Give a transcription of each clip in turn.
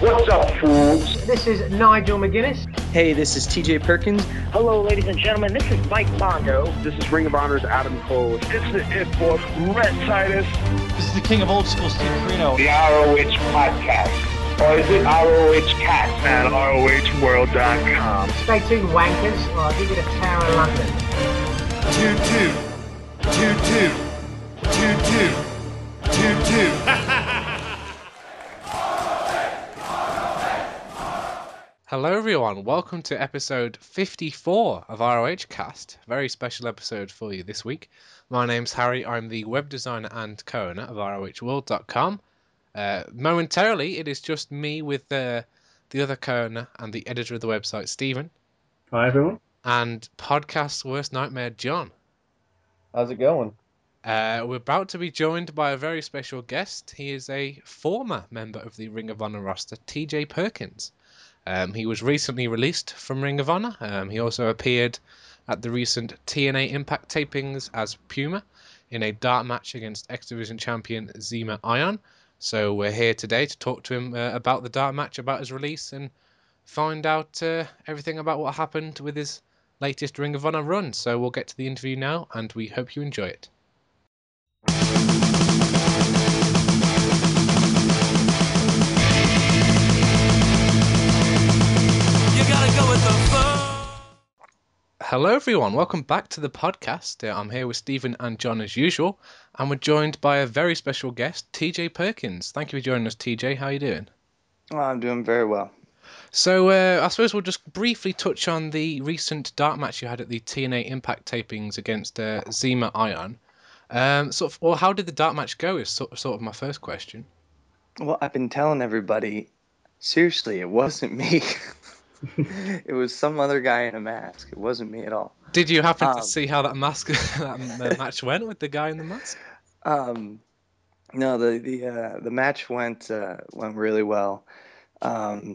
What's up, fools? This is Nigel McGuinness. Hey, this is TJ Perkins. Hello, ladies and gentlemen. This is Mike Mondo. This is Ring of Honor's Adam Cole. It's the Hit Boy, Rhett Titus. This is the King of Old School, Steve Corino. The ROH Podcast. Or is it ROH Cast? At ROHWorld.com. Stay tuned, wankers, or I'll give you the Tower of London. 2-2. 2-2. 2-2. 2-2. Hello everyone, welcome to episode 54 of ROH Cast. Very special episode for you this week. My name's Harry, I'm the web designer and co-owner of ROHWorld.com. Momentarily, it is just me with the other co-owner and the editor of the website, Stephen. Hi everyone. And podcast's worst nightmare, John. How's it going? We're about to be joined by a very special guest. He is a former member of the Ring of Honor roster, TJ Perkins. He was recently released from Ring of Honor. He also appeared at the recent TNA Impact tapings as Puma in a dark match against X-Division champion Zema Ion. So we're here today to talk to him about the dark match, about his release, and find out everything about what happened with his latest Ring of Honor run. So we'll get to the interview now, and we hope you enjoy it. Hello everyone, welcome back to the podcast. I'm here with Stephen and John as usual, and we're joined by a very special guest, TJ Perkins. Thank you for joining us, TJ. How are you doing? Well, I'm doing very well. So I suppose we'll just briefly touch on the recent dark match you had at the TNA Impact tapings against Zema Ion. Or how did the dark match go is sort of my first question. Well, I've been telling everybody, seriously, it wasn't me. It was some other guy in a mask. It wasn't me at all. Did you happen to see how that mask that match went with the guy in the mask? No, the match went really well. To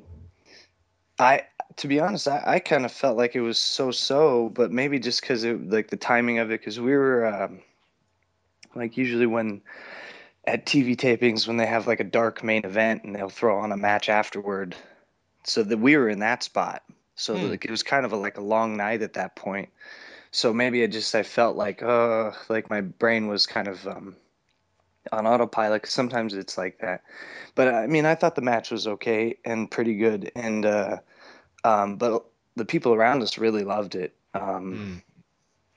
be honest, I kind of felt like it was so, but maybe just because it like the timing of it, because we were like usually when at TV tapings when they have like a dark main event and they'll throw on a match afterward. So that we were in that spot. So like, it was kind of like a long night at that point. So maybe I felt like, like my brain was kind of on autopilot. 'Cause sometimes it's like that. But I mean, I thought the match was okay and pretty good. And but the people around us really loved it.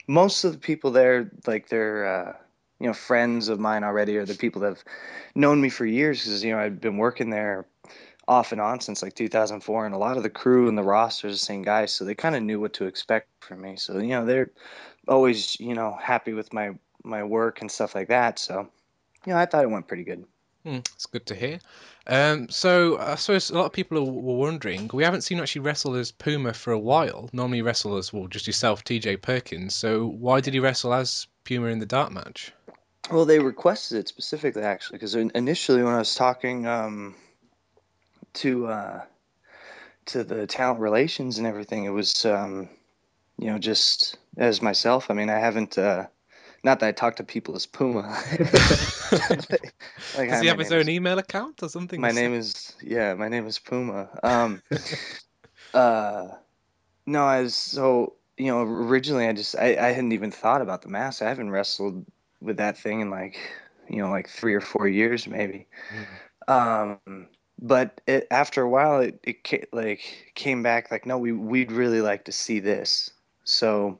Most of the people there, like they're you know, friends of mine already, or the people that have known me for years. 'Cause you know, I've been working there off and on since like 2004, and a lot of the crew and the roster is the same guys, so they kind of knew what to expect from me. So you know, they're always, you know, happy with my work and stuff like that. So you know, I thought it went pretty good. It's good to hear. So I suppose a lot of people were wondering, we haven't seen actually wrestle as Puma for a while. Normally wrestle as, well, just yourself, TJ Perkins. So why did he wrestle as Puma in the dark match? Well, they requested it specifically, actually, because initially when I was talking to the talent relations and everything, it was you know, just as myself. I mean, I haven't not that I talk to people as Puma. Like, does he have his own email account or something? My name is Puma. No, I was, so you know, originally I hadn't even thought about the mask. I haven't wrestled with that thing in like, you know, like 3 or 4 years maybe. But after a while, it came back like, no, we'd really like to see this. So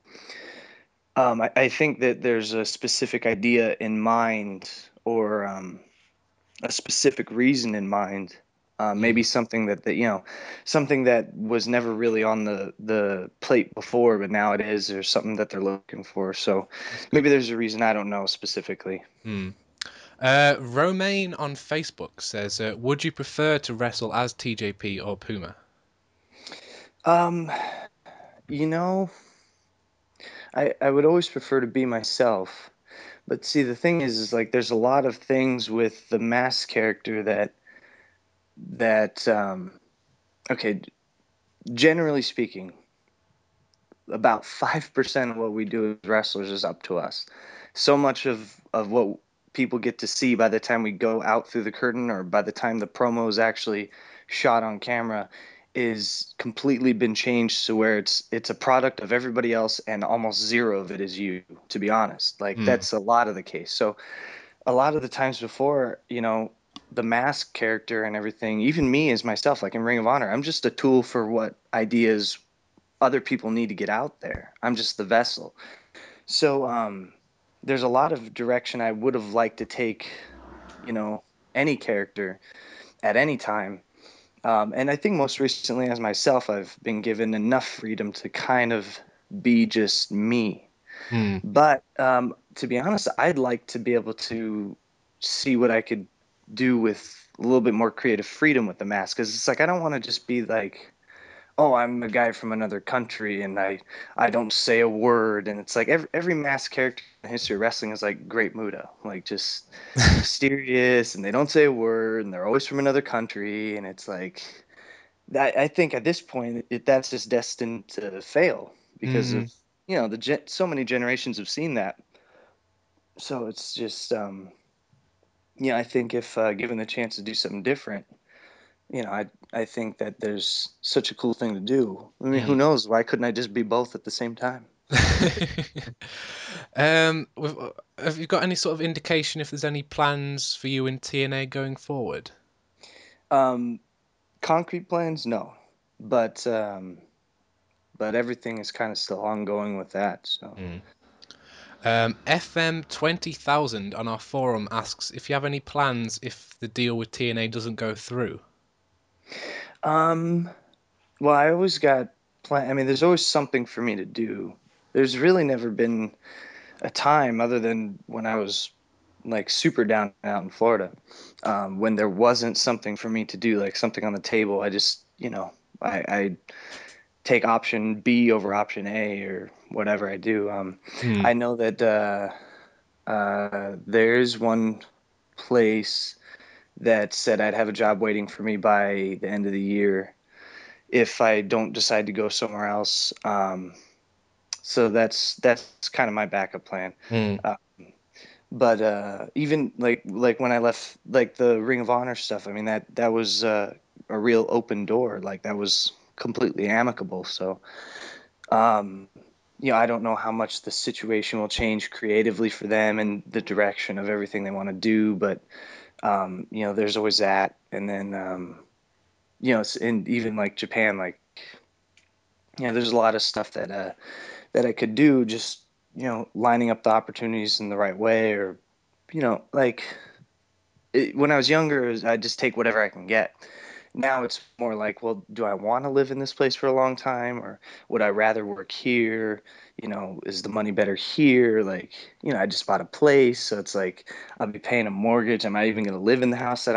I think that there's a specific idea in mind, or a specific reason in mind. Maybe something that, you know, something that was never really on the plate before, but now it is, or something that they're looking for. So maybe there's a reason, I don't know specifically. Romaine on Facebook says, would you prefer to wrestle as TJP or Puma? You know, I would always prefer to be myself. But see, the thing is like there's a lot of things with the mask character that okay, generally speaking, about 5% of what we do as wrestlers is up to us. So much of what people get to see by the time we go out through the curtain, or by the time the promos actually shot on camera is completely been changed to where it's a product of everybody else and almost zero of it is you, to be honest. Like that's a lot of the case. So a lot of the times before, you know, the mask character and everything, even me as myself, like in Ring of Honor, I'm just a tool for what ideas other people need to get out there. I'm just the vessel. So there's a lot of direction I would have liked to take, you know, any character at any time. And I think most recently as myself, I've been given enough freedom to kind of be just me. But to be honest, I'd like to be able to see what I could do with a little bit more creative freedom with the mask. Because it's like, I don't want to just be like, oh, I'm a guy from another country and I don't say a word. And it's like every masked character in the history of wrestling is like Great Muda, like just mysterious, and they don't say a word, and they're always from another country. And it's like, I think at this point, that's just destined to fail because of, you know, so many generations have seen that. So it's just, yeah, I think if given the chance to do something different, you know, I think that there's such a cool thing to do. I mean, who knows? Why couldn't I just be both at the same time? Have you got any sort of indication if there's any plans for you in TNA going forward? Concrete plans, no. But everything is kind of still ongoing with that. So. FM 20,000 on our forum asks if you have any plans if the deal with TNA doesn't go through. Well, I always got plans. I mean, there's always something for me to do. There's really never been a time other than when I was like super down and out in Florida, when there wasn't something for me to do, like something on the table. I just, you know, I take option B over option A or whatever I do. I know that there's one place that said I'd have a job waiting for me by the end of the year if I don't decide to go somewhere else. So that's kind of my backup plan. But even like when I left, like the Ring of Honor stuff, I mean, that was a real open door. Like that was completely amicable. So, you know, I don't know how much the situation will change creatively for them and the direction of everything they want to do, but you know, there's always that. And then, you know, and even like Japan, like, you know, there's a lot of stuff that, that I could do, just, you know, lining up the opportunities in the right way, or, you know, like when I was younger, I just take whatever I can get. Now it's more like, well, do I want to live in this place for a long time, or would I rather work here? You know, is the money better here? Like, you know, I just bought a place, so it's like I'll be paying a mortgage. Am I even going to live in the house that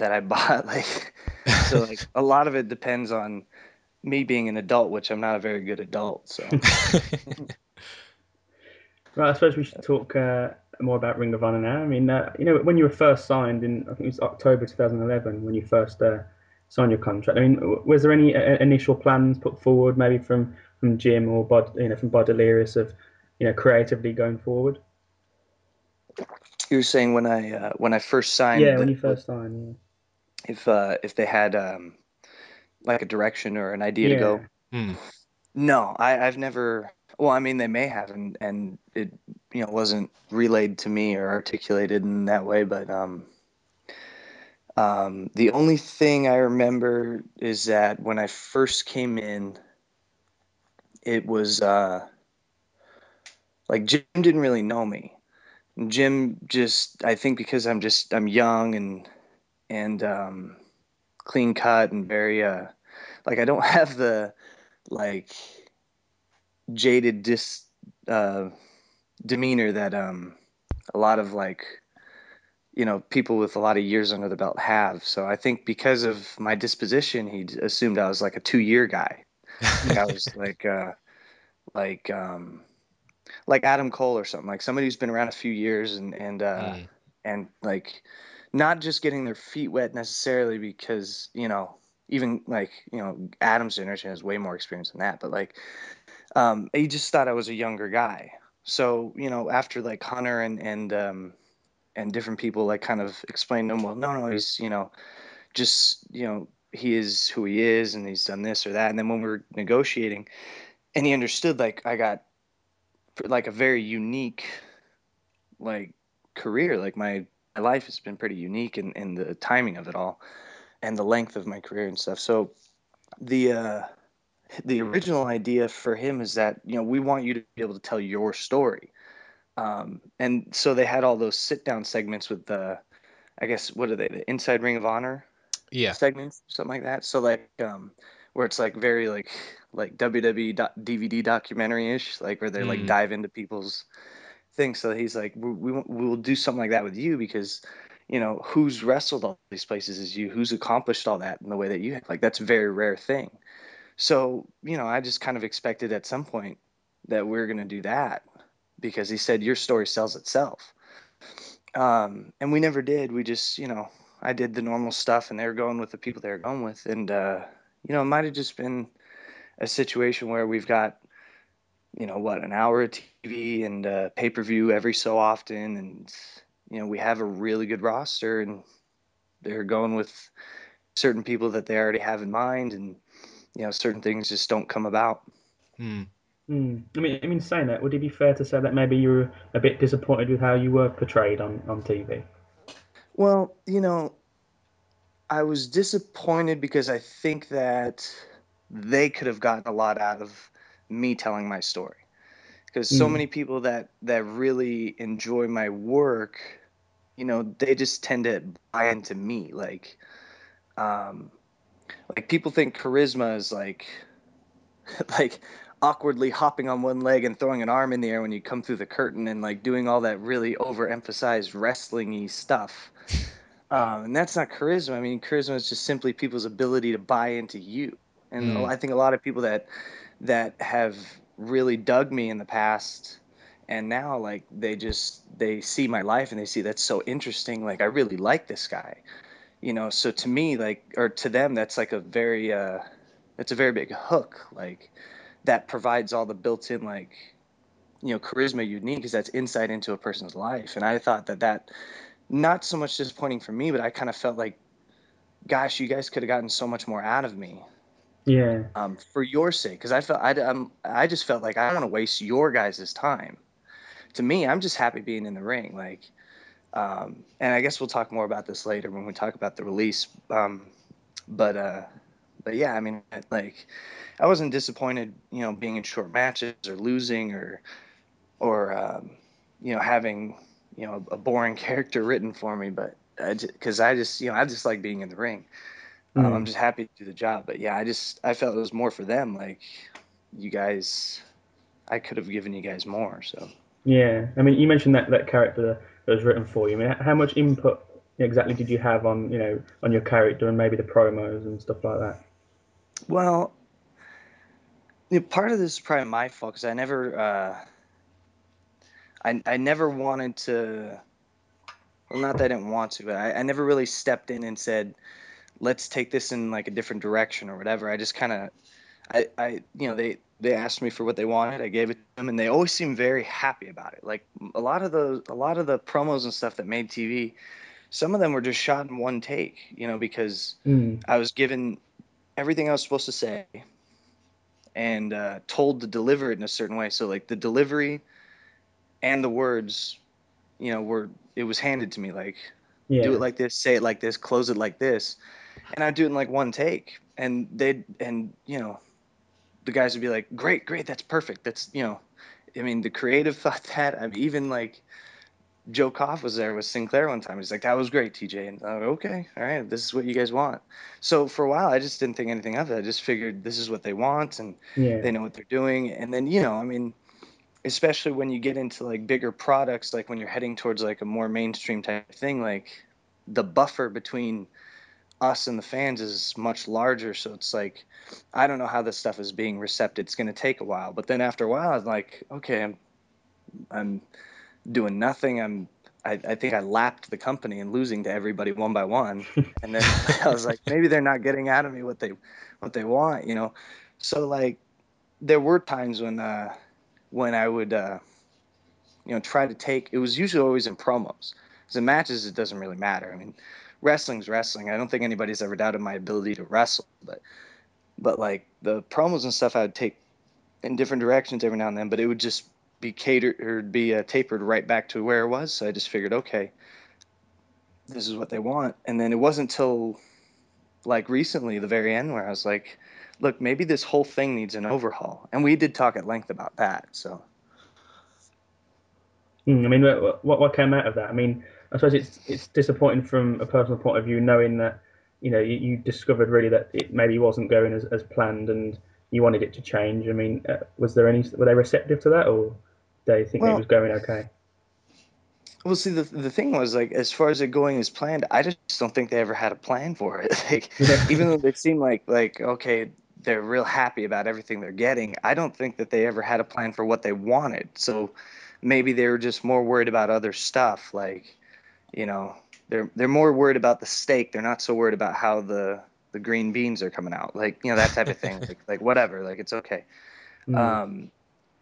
I bought? Like, so like a lot of it depends on me being an adult, which I'm not a very good adult. So, right, I suppose we should talk more about Ring of Honor now. I mean, you know, when you were first signed in, I think it was October 2011 when you first signed your contract. I mean, was there any initial plans put forward, maybe from Jim or Bod, you know, from Bod Delirious, of, you know, creatively going forward? You were saying when I first signed. Yeah, when you first signed. Yeah. If they had like a direction or an idea to go. No, I've never. Well, I mean, they may have, and it, you know, wasn't relayed to me or articulated in that way, but. The only thing I remember is that when I first came in, it was, like Jim didn't really know me. Jim just, I think because I'm young and clean cut and very, like I don't have the like jaded demeanor that, a lot of like, you know, people with a lot of years under the belt have. So I think because of my disposition, he assumed I was like a 2-year guy. Like I was like Adam Cole or something, like somebody who's been around a few years and like not just getting their feet wet necessarily, because, you know, even like, you know, Adam's generation has way more experience than that, but like, he just thought I was a younger guy. So, you know, after like Hunter and different people like kind of explained to him, well, no, he's, you know, just, you know, he is who he is and he's done this or that. And then when we were negotiating, and he understood, like, I got like a very unique, like, career. Like my life has been pretty unique in the timing of it all and the length of my career and stuff. So the original idea for him is that, you know, we want you to be able to tell your story. And so they had all those sit down segments with the, I guess, what are they, the Inside Ring of Honor segments, something like that. So like, where it's like very like WWE DVD documentary ish, like where they like dive into people's things. So he's like, we'll do something like that with you because, you know, who's wrestled all these places is you, who's accomplished all that in the way that you have. Like, that's a very rare thing. So, you know, I just kind of expected at some point that we're going to do that because he said, your story sells itself. And we never did. We just, you know, I did the normal stuff and they were going with the people they were going with. And, you know, it might have just been a situation where we've got, you know, what, an hour of TV and pay-per-view every so often. And, you know, we have a really good roster and they're going with certain people that they already have in mind. And, you know, certain things just don't come about. I mean, saying that, would it be fair to say that maybe you were a bit disappointed with how you were portrayed on TV? Well, you know, I was disappointed because I think that they could have gotten a lot out of me telling my story. Because so many people that really enjoy my work, you know, they just tend to buy into me. Like people think charisma is like awkwardly hopping on one leg and throwing an arm in the air when you come through the curtain and like doing all that really overemphasized wrestling-y stuff. And that's not charisma. I mean, charisma is just simply people's ability to buy into you. And I think a lot of people that have really dug me in the past and now, like, they see my life and they see that's so interesting. Like, I really like this guy. You know, so to me, like, or to them, that's like a very, that's a very big hook. Like, that provides all the built-in, like, you know, charisma you need because that's insight into a person's life. And I thought that not so much disappointing for me, but I kind of felt like, gosh, you guys could have gotten so much more out of me. Yeah. For your sake, because I felt I just felt like I don't want to waste your guys' time. To me, I'm just happy being in the ring, like. And I guess we'll talk more about this later when we talk about the release. But yeah, I mean, like, I wasn't disappointed, you know, being in short matches or losing or you know, having, you know, a boring character written for me. But because I just, you know, I just like being in the ring. I'm just happy to do the job. But yeah, I felt it was more for them. Like, you guys, I could have given you guys more. So. Yeah, I mean, you mentioned that character that was written for you. I mean, how much input exactly did you have on, you know, on your character and maybe the promos and stuff like that? Well, you know, part of this is probably my fault because I never wanted to. Well, not that I didn't want to, but I never really stepped in and said, "Let's take this in like a different direction" or whatever. I just kind of, you know, they asked me for what they wanted. I gave it to them, and they always seemed very happy about it. Like a lot of the promos and stuff that made TV, some of them were just shot in one take, you know, because I was given everything I was supposed to say and told to deliver it in a certain way. So like the delivery and the words, you know, it was handed to me. Like, do it like this, say it like this, close it like this, and I'd do it in like one take. And you know, the guys would be like, great, that's perfect. That's, you know, I mean, the creative thought that. I mean, even like Joe Koff was there with Sinclair one time. He's like, that was great, TJ. And I'm like, okay, all right, this is what you guys want. So for a while, I just didn't think anything of it. I just figured this is what they want and they know what they're doing. And then, you know, I mean, especially when you get into like bigger products, like when you're heading towards like a more mainstream type thing, like the buffer between us and the fans is much larger. So it's like, I don't know how this stuff is being received. It's going to take a while. But then after a while, I'm like, okay, I'm doing nothing. I think I lapped the company and losing to everybody one by one. And then I was like, maybe they're not getting out of me what they want, you know? So like, there were times when I would, you know, try to take, it was usually always in promos. Because in matches, it doesn't really matter. I mean, wrestling's wrestling. I don't think anybody's ever doubted my ability to wrestle, but like the promos and stuff I would take in different directions every now and then, but it would just be catered or be tapered right back to where it was. So I just figured, okay, this is what they want. And then it wasn't until like recently, the very end, where I was like, look, maybe this whole thing needs an overhaul. And we did talk at length about that. So, I mean, what came out of that? I mean, I suppose it's disappointing from a personal point of view, knowing that, you know, you discovered really that it maybe wasn't going as planned and you wanted it to change. I mean, were they receptive to that, or did they think it was going okay? Well, see, the thing was, like, as far as it going as planned, I just don't think they ever had a plan for it. Like, even though it seemed like, okay, they're real happy about everything they're getting, I don't think that they ever had a plan for what they wanted. So maybe they were just more worried about other stuff. Like, you know, they're more worried about the steak. They're not so worried about how the green beans are coming out, like, you know, that type of thing. like whatever, like, it's okay. Mm.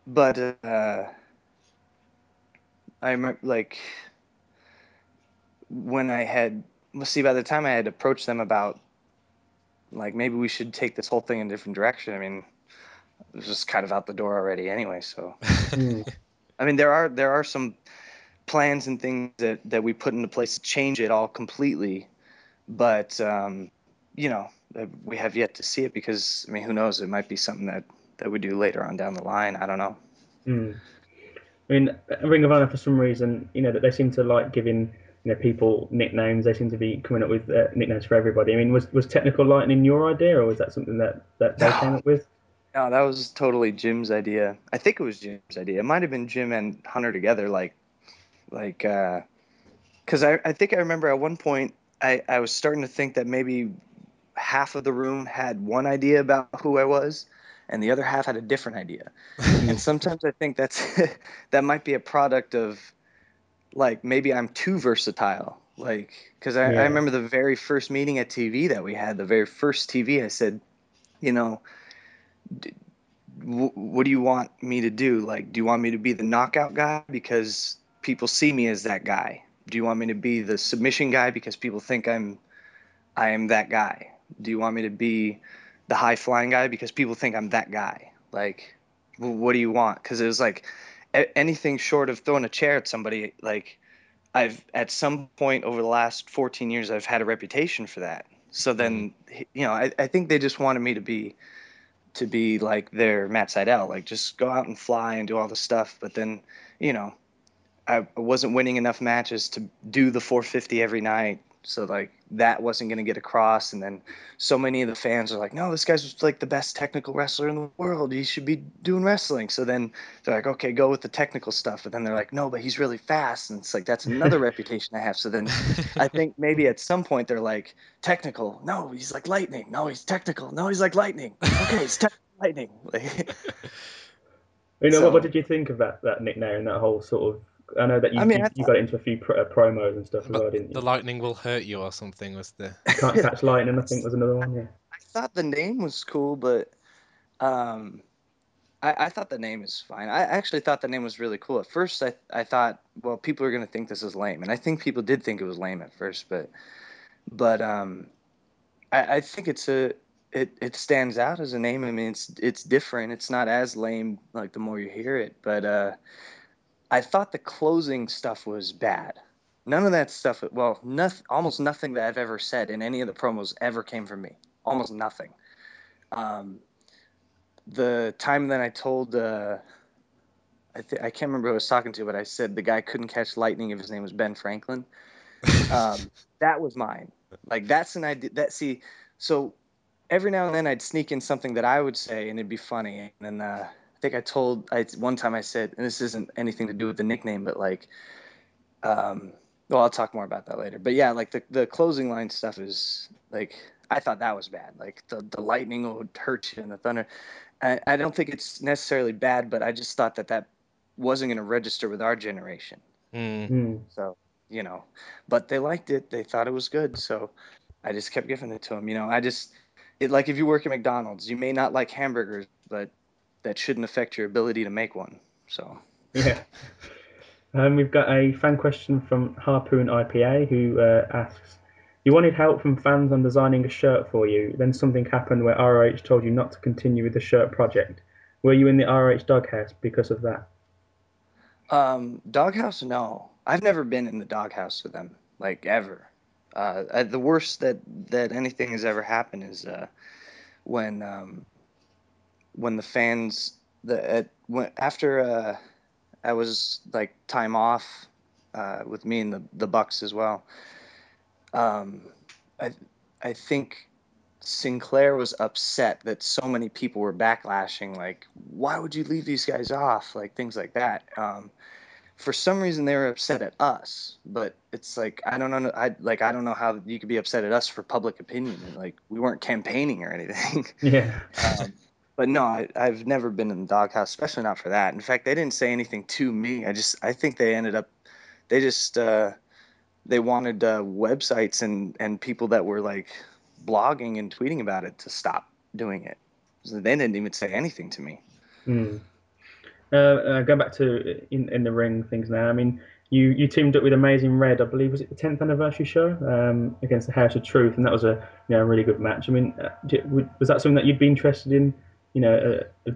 But I remember, like, when I had, by the time I had approached them about, like, maybe we should take this whole thing in a different direction, I mean, it was just kind of out the door already anyway, so. I mean, there are some plans and things that we put into place to change it all completely, but, you know, we have yet to see it because, I mean, who knows? It might be something that we do later on down the line. I don't know. Mm. I mean, Ring of Honor, for some reason, you know, that they seem to like giving, you know, people nicknames. They seem to be coming up with nicknames for everybody. I mean, was Technical Lightning your idea, or was that something that they came up with? No, that was totally Jim's idea. I think it was Jim's idea. It might have been Jim and Hunter together, like, because I think I remember at one point I was starting to think that maybe half of the room had one idea about who I was, and the other half had a different idea. And sometimes I think that might be a product of, like, maybe I'm too versatile. Like, because I remember the very first meeting at TV that we had, the very first TV, I said, you know, what do you want me to do? Like, do you want me to be the knockout guy because people see me as that guy? Do you want me to be the submission guy because people think I am that guy? Do you want me to be the high flying guy because people think I'm that guy? Like, what do you want? Because it was like anything short of throwing a chair at somebody. Like, I've at some point over the last 14 years, I've had a reputation for that. So then, you know, I think they just wanted me to be like their Matt Sydal, like, just go out and fly and do all the stuff. But then, you know, I wasn't winning enough matches to do the 450 every night. So, like, that wasn't going to get across. And then so many of the fans are like, no, this guy's, like, the best technical wrestler in the world. He should be doing wrestling. So then they're like, okay, go with the technical stuff. But then they're like, no, but he's really fast. And it's like, that's another reputation I have. So then I think maybe at some point they're like, technical. No, he's like lightning. No, he's technical. No, he's like lightning. Okay, he's technical lightning. You know, so, what did you think of that nickname and that whole sort of, I know that you got into a few promos and stuff as well, didn't you? The lightning will hurt you or something was the... Can't catch lightning, I think was another one, yeah. I thought the name was cool, but I thought the name is fine. I actually thought the name was really cool. At first, I thought, well, people are going to think this is lame. And I think people did think it was lame at first, but I think it stands out as a name. I mean, it's different. It's not as lame, like, the more you hear it, but... I thought the closing stuff was bad. None of that stuff, well, almost nothing that I've ever said in any of the promos ever came from me. Almost nothing. The time that I told, I can't remember who I was talking to, but I said the guy couldn't catch lightning if his name was Ben Franklin. That was mine. Like, that's an idea. So every now and then I'd sneak in something that I would say, and it'd be funny. And then, I think one time I said, and this isn't anything to do with the nickname, but like, well, I'll talk more about that later. But yeah, like the closing line stuff is like, I thought that was bad. Like the lightning would hurt you and the thunder. I don't think it's necessarily bad, but I just thought that wasn't going to register with our generation. Mm-hmm. So, you know, but they liked it. They thought it was good. So I just kept giving it to them. You know, like if you work at McDonald's, you may not like hamburgers, but that shouldn't affect your ability to make one. So yeah, we've got a fan question from Harpoon IPA who asks, You wanted help from fans on designing a shirt for you, then something happened where ROH told you not to continue with the shirt project. Were you in the ROH doghouse because of that? Doghouse? No. I've never been in the doghouse with them, like, ever. The worst that anything has ever happened is when the fans, after I was, like, time off with me and the Bucks as well, I think Sinclair was upset that so many people were backlashing, like, why would you leave these guys off? Like, things like that. For some reason they were upset at us, but it's like, I don't know how you could be upset at us for public opinion. Like, we weren't campaigning or anything. Yeah. But no, I've never been in the doghouse, especially not for that. In fact, they didn't say anything to me. I think they ended up, they wanted websites and people that were, like, blogging and tweeting about it to stop doing it. So they didn't even say anything to me. Mm. Going back to in the ring things now, I mean, you teamed up with Amazing Red, I believe, was it the 10th anniversary show, against the House of Truth, and that was a really good match. I mean, was that something that you'd be interested in,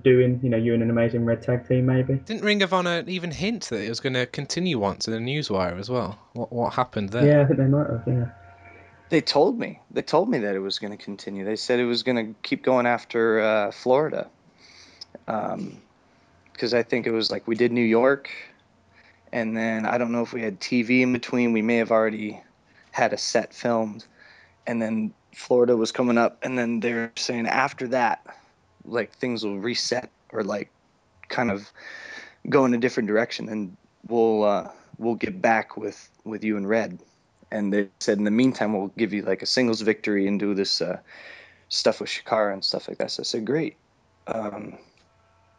doing, you and an Amazing Red tag team, maybe? Didn't Ring of Honor even hint that it was going to continue once in the newswire as well? What happened there? Yeah, I think they might have, yeah. They told me that it was going to continue. They said it was going to keep going after Florida. Because I think it was like we did New York, and then I don't know if we had TV in between. We may have already had a set filmed, and then Florida was coming up, and then they were saying after that, like, things will reset or, like, kind of go in a different direction, and we'll get back with you and Red. And they said in the meantime we'll give you, like, a singles victory and do this stuff with Shikara and stuff like that. So I said great.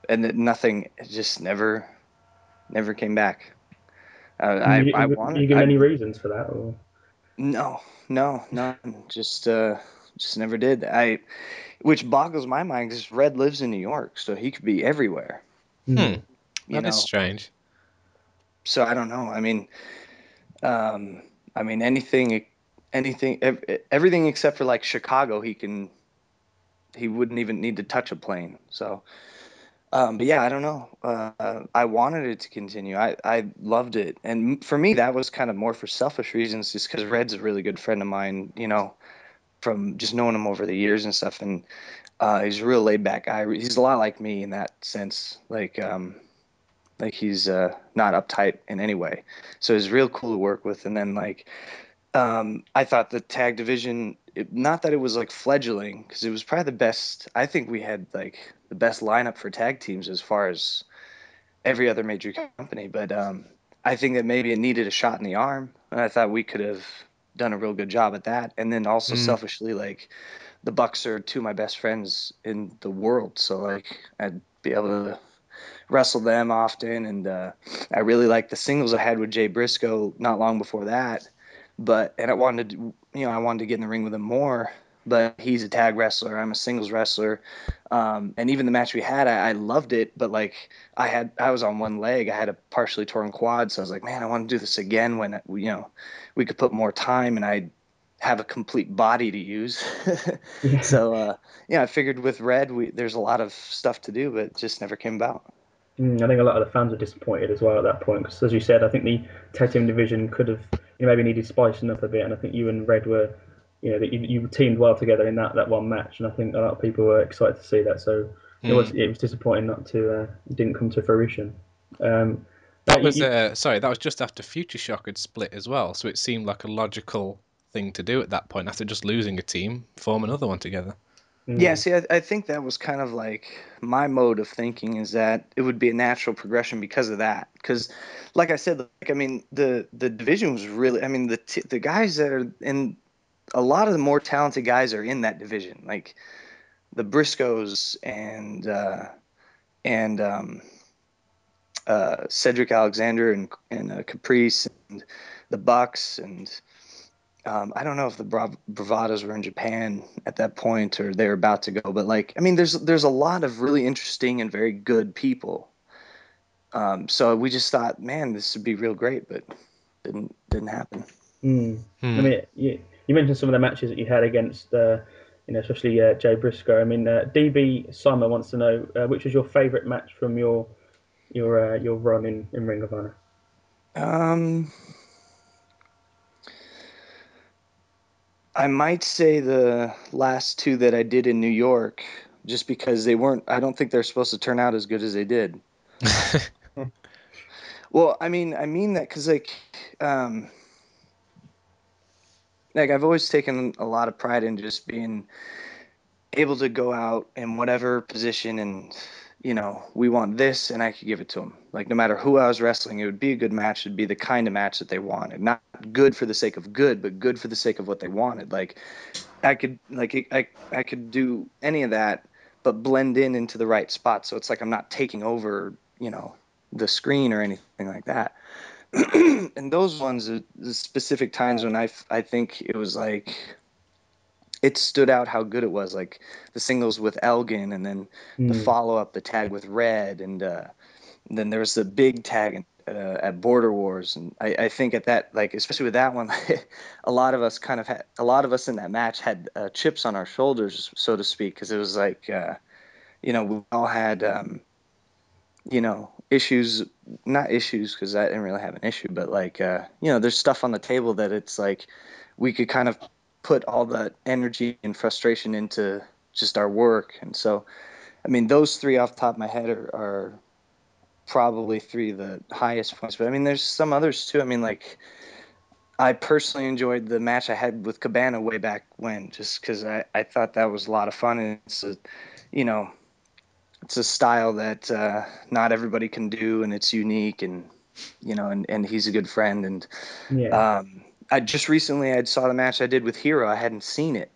And nothing, it just never came back. I wanted. You give any reasons for that? Or? No, just never did. Which boggles my mind because Red lives in New York, so he could be everywhere. That is strange. So I don't know. I mean everything except for, like, Chicago, he wouldn't even need to touch a plane. So. But yeah, I don't know. I wanted it to continue. I loved it. And for me, that was kind of more for selfish reasons, just because Red's a really good friend of mine, from just knowing him over the years and stuff. And he's a real laid back guy. He's a lot like me in that sense. Like he's not uptight in any way. So he's real cool to work with. And then, like, I thought the tag division, not that it was, like, fledgling, because it was probably the best. I think we had, like, the best lineup for tag teams as far as every other major company. But I think that maybe it needed a shot in the arm, and I thought we could have done a real good job at that. And then also selfishly, like, the Bucks are two of my best friends in the world, so, like, I'd be able to wrestle them often. And I really liked the singles I had with Jay Briscoe not long before that. And I wanted to, I wanted to get in the ring with him more, but he's a tag wrestler. I'm a singles wrestler. And even the match we had, I loved it, but, like, I was on one leg. I had a partially torn quad. So I was like, man, I want to do this again when, we could put more time and I'd have a complete body to use. So, I figured with Red, there's a lot of stuff to do, but it just never came about. I think a lot of the fans were disappointed as well at that point, because, as you said, I think the tag team division could have maybe needed spicing up a bit, and I think you and Red were, you teamed well together in that one match, and I think a lot of people were excited to see that. So it was disappointing it didn't come to fruition. That was just after Future Shock had split as well, so it seemed like a logical thing to do at that point. After just losing a team, form another one together. Yeah, see, I think that was kind of, like, my mode of thinking is that it would be a natural progression because of that. Because, like I said, the division was really, the guys that are in, a lot of the more talented guys are in that division. Like, the Briscoes and Cedric Alexander and Caprice and the Bucks and... I don't know if the Bravados were in Japan at that point or they were about to go, but, like, there's a lot of really interesting and very good people. So we just thought, man, this would be real great, but didn't happen. I mean, you mentioned some of the matches that you had against, you know, especially Jay Briscoe. I mean, DB Summer wants to know which was your favourite match from your run in Ring of Honor. I might say the last two that I did in New York, just because they weren't. I don't think they're supposed to turn out as good as they did. Well, I mean that because like I've always taken a lot of pride in just being able to go out in whatever position and, you know, we want this and I could give it to them. Like no matter who I was wrestling, it would be a good match. It'd be the kind of match that they wanted. Not good for the sake of good, but good for the sake of what they wanted. Like I could, like I could do any of that, but blend into the right spot. So it's like I'm not taking over, you know, the screen or anything like that. And those ones are the specific times when I think it was like it stood out how good it was, like the singles with Elgin and then the follow-up, the tag with Red, and then there was the big tag at Border Wars. And I think at that, like especially with that one, a lot of us in that match had chips on our shoulders, so to speak, because it was like you know, we all had you know, issues, not issues because I didn't really have an issue, but like, you know, there's stuff on the table that it's like we could kind of put all that energy and frustration into just our work. And so, I mean, those three off the top of my head are probably three of the highest points, but I mean, there's some others too. I mean, like I personally enjoyed the match I had with Cabana way back when, just because I thought that was a lot of fun. And it's a, you know, it's a style that not everybody can do, and it's unique, and you know, and he's a good friend. And yeah. I just recently I saw the match I did with Hero. I hadn't seen it,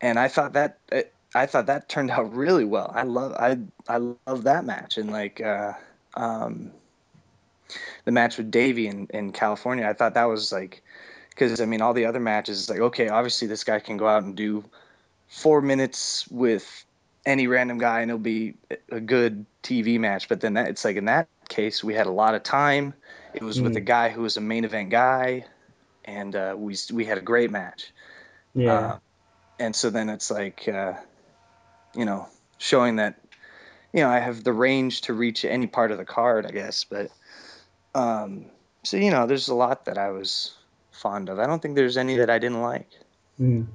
and I thought that turned out really well. I love that match, and like the match with Davey in California. I thought that was like, because I mean all the other matches is like, okay, obviously this guy can go out and do 4 minutes with any random guy and it'll be a good TV match. But then that, it's like in that case we had a lot of time. It was with a guy who was a main event guy, and we had a great match. Yeah. And so then it's like you know, showing that, you know, I have the range to reach any part of the card, I guess. But so, you know, there's a lot that I was fond of. I don't think there's any that I didn't like. I mean,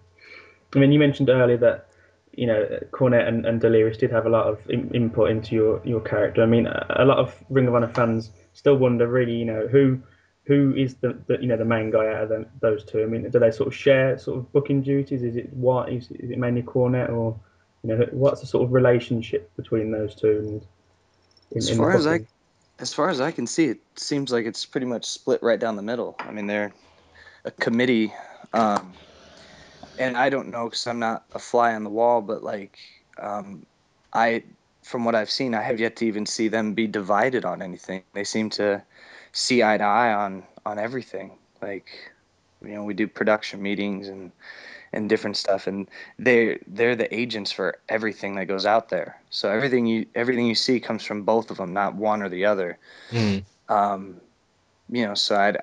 you mentioned earlier that, you know, Cornette and Delirious did have a lot of input into your character. I mean, a lot of Ring of Honor fans still wonder, really, you know, who is the you know, the main guy out of them, those two. I mean, do they sort of share sort of booking duties? Is it mainly Cornette, or, you know, what's the sort of relationship between those two? And as far as I can see, it seems like it's pretty much split right down the middle. I mean, they're a committee. And I don't know because I'm not a fly on the wall, but like from what I've seen, I have yet to even see them be divided on anything. They seem to see eye to eye on everything. Like, you know, we do production meetings and different stuff, and they're the agents for everything that goes out there. So everything you see comes from both of them, not one or the other. You know, so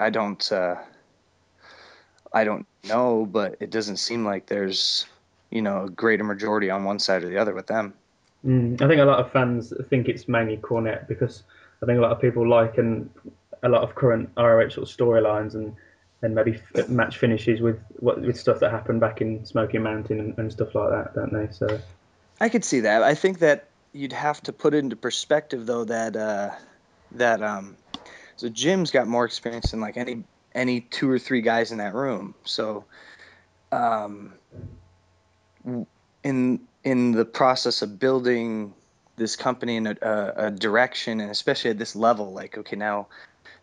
I don't know, but it doesn't seem like there's, you know, a greater majority on one side or the other with them. I think a lot of fans think it's mainly Cornette, because I think a lot of people liken a lot of current ROH sort of storylines and maybe match finishes with stuff that happened back in Smoky Mountain and stuff like that, don't they? So I could see that. I think that you'd have to put into perspective though that so Jim's got more experience than like any two or three guys in that room. So in the process of building this company in a direction, and especially at this level, like, okay, now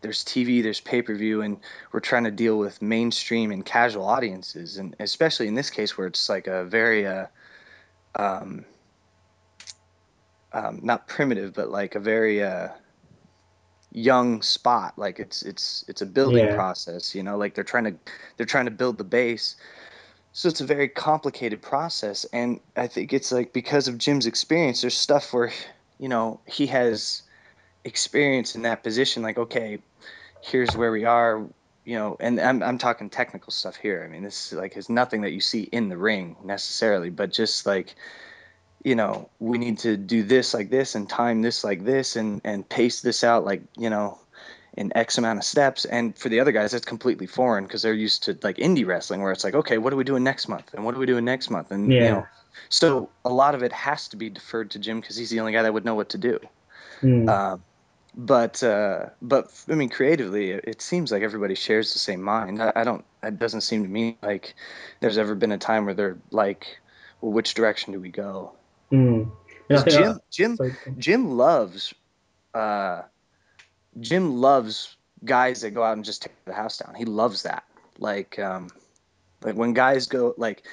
there's TV, there's pay-per-view, and we're trying to deal with mainstream and casual audiences. And especially in this case where it's like a very, not primitive, but like a very, young spot. Like it's a building process, you know, like they're trying to build the base. So it's a very complicated process, and I think it's like because of Jim's experience, there's stuff where, you know, he has experience in that position. Like, okay, here's where we are, you know, and I'm talking technical stuff here. I mean, this is like, it's nothing that you see in the ring necessarily, but just like, you know, we need to do this like this and time this like this and pace this out like, you know, in X amount of steps. And for the other guys, that's completely foreign because they're used to like indie wrestling where it's like, okay, what are we doing next month? And what are we doing next month? And, yeah. You know, so a lot of it has to be deferred to Jim because he's the only guy that would know what to do. Mm. But I mean, creatively, it seems like everybody shares the same mind. It doesn't seem to me like there's ever been a time where they're like, well, which direction do we go? Mm. Yeah, Jim loves guys that go out and just take the house down. He loves that. Like when guys go, like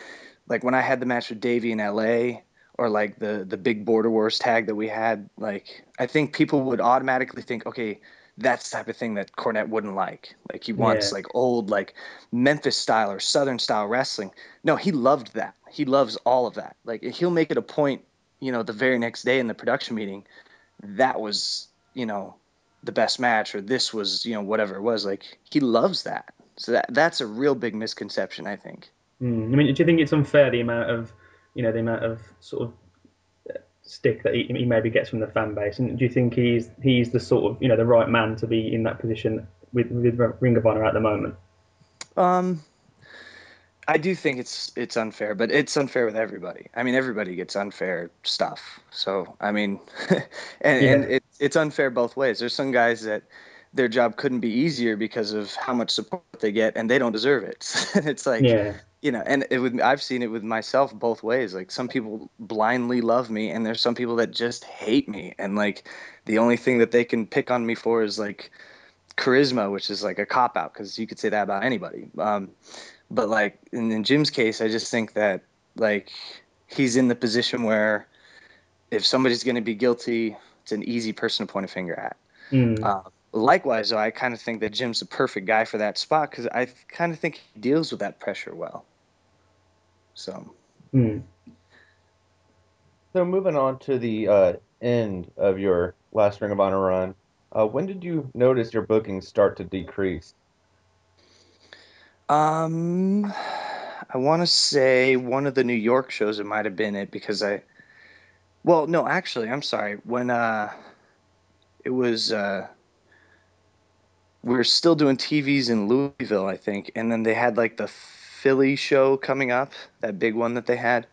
when I had the match with Davey in LA, or like the big Border Wars tag that we had, like I think people would automatically think, okay, that's the type of thing that Cornette wouldn't like. Like he wants like old like Memphis style or Southern style wrestling. No, he loved that. He loves all of that. Like he'll make it a point, you know, the very next day in the production meeting, that was, you know, the best match, or this was, you know, whatever it was. Like he loves that. So that's a real big misconception, I think. Mm. I mean, do you think it's unfair the amount of sort of stick that he maybe gets from the fan base? And do you think he's the sort of, you know, the right man to be in that position with Ring of Honor at the moment? I do think it's unfair, but it's unfair with everybody. I mean, everybody gets unfair stuff. So, I mean, and it's unfair both ways. There's some guys that their job couldn't be easier because of how much support they get, and they don't deserve it. And it's like... Yeah. You know, and I've seen it with myself both ways. Like some people blindly love me, and there's some people that just hate me. And like the only thing that they can pick on me for is like charisma, which is like a cop out because you could say that about anybody. But like in Jim's case, I just think that like he's in the position where if somebody's going to be guilty, it's an easy person to point a finger at. Mm. Likewise, though, I kind of think that Jim's the perfect guy for that spot because I kind of think he deals with that pressure well. So, So moving on to the end of your last Ring of Honor run, when did you notice your bookings start to decrease? I want to say one of the New York shows, it might have been it because I'm sorry. When it was... we were still doing TVs in Louisville, I think. And then they had like the Philly show coming up, that big one that they had.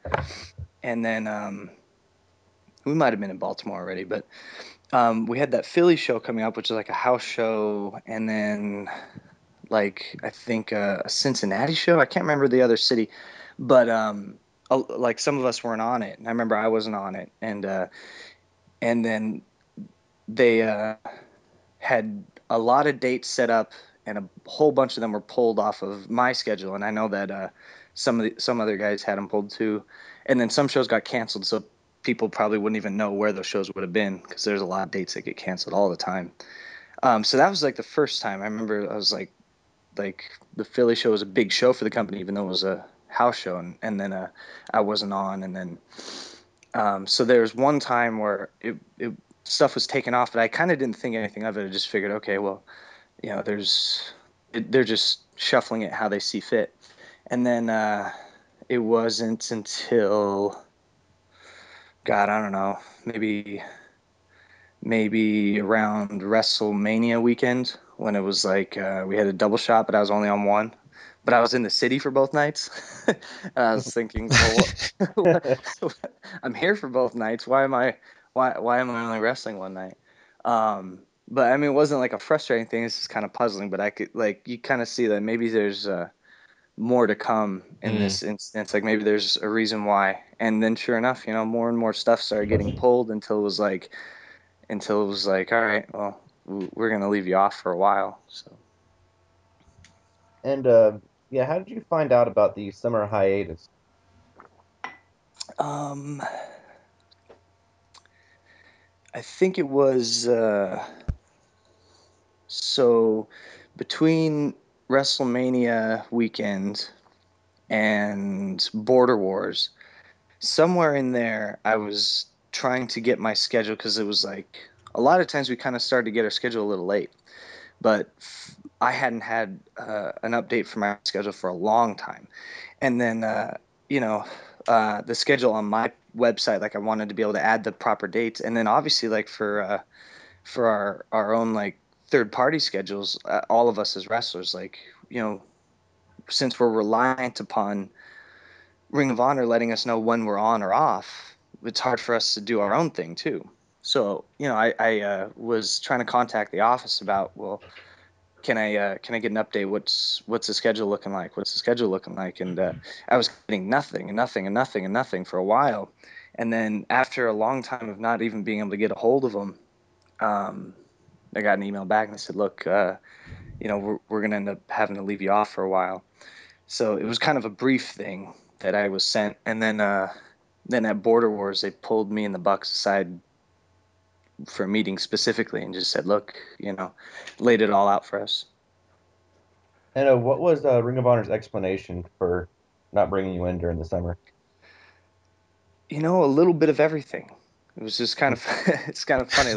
And then we might have been in Baltimore already, but we had that Philly show coming up, which is like a house show. And then like I think a Cincinnati show. I can't remember the other city, but like some of us weren't on it. And I remember I wasn't on it. And then they had – a lot of dates set up, and a whole bunch of them were pulled off of my schedule. And I know that some other guys had them pulled too. And then some shows got canceled, so people probably wouldn't even know where those shows would have been because there's a lot of dates that get canceled all the time. So that was like the first time. I remember I was like the Philly show was a big show for the company, even though it was a house show. And then I wasn't on. And then so there was one time where it stuff was taken off, but I kind of didn't think anything of it. I just figured, okay, well, you know, they're just shuffling it how they see fit. And then it wasn't until, God, I don't know, maybe around WrestleMania weekend when it was like we had a double shot, but I was only on one. But I was in the city for both nights. And I was thinking, well, I'm here for both nights. Why am I only wrestling one night? But I mean, it wasn't like a frustrating thing. It's just kind of puzzling. But I could you kind of see that maybe there's more to come in this instance. Like maybe there's a reason why. And then sure enough, you know, more and more stuff started getting pulled until it was like, all right, well, we're gonna leave you off for a while. So. And how did you find out about the summer hiatus? I think it was so between WrestleMania weekend and Border Wars, somewhere in there I was trying to get my schedule because it was like a lot of times we kind of started to get our schedule a little late. But I hadn't had an update for my schedule for a long time. And then, you know, the schedule on my website, like I wanted to be able to add the proper dates. And then obviously like for our own like third party schedules, all of us as wrestlers, like, you know, since we're reliant upon Ring of Honor letting us know when we're on or off, it's hard for us to do our own thing too. So, you know, I was trying to contact the office about, well, can I get an update? What's the schedule looking like? What's the schedule looking like? And I was getting nothing for a while. And then after a long time of not even being able to get a hold of them, I got an email back and they said, look, you know, we're going to end up having to leave you off for a while. So it was kind of a brief thing that I was sent. And then at Border Wars, they pulled me and the Bucks aside for a meeting specifically and just said, look, you know, laid it all out for us. And what was Ring of Honor's explanation for not bringing you in during the summer? You know, a little bit of everything. It was just kind of, it's kind of funny.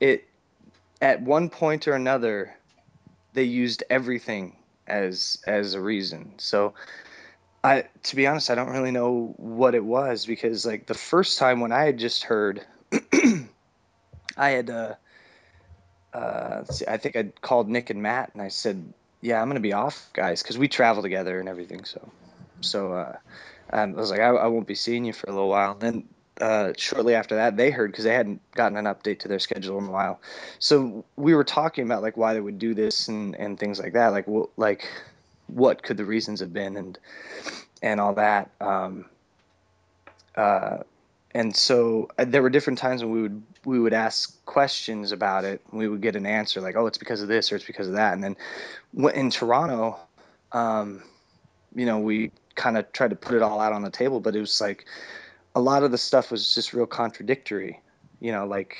It at one point or another, they used everything as a reason. So to be honest, I don't really know what it was, because like the first time when I had just heard, I had, I think I'd called Nick and Matt and I said, yeah, I'm going to be off, guys. 'Cause we travel together and everything. So I was like, I won't be seeing you for a little while. And then, shortly after that, they heard, because they hadn't gotten an update to their schedule in a while. So we were talking about like why they would do this and things like that. Like, what could the reasons have been and all that. And so there were different times when we would ask questions about it. And we would get an answer like, oh, it's because of this or it's because of that. And then in Toronto, you know, we kind of tried to put it all out on the table, but it was like, a lot of the stuff was just real contradictory, you know, like,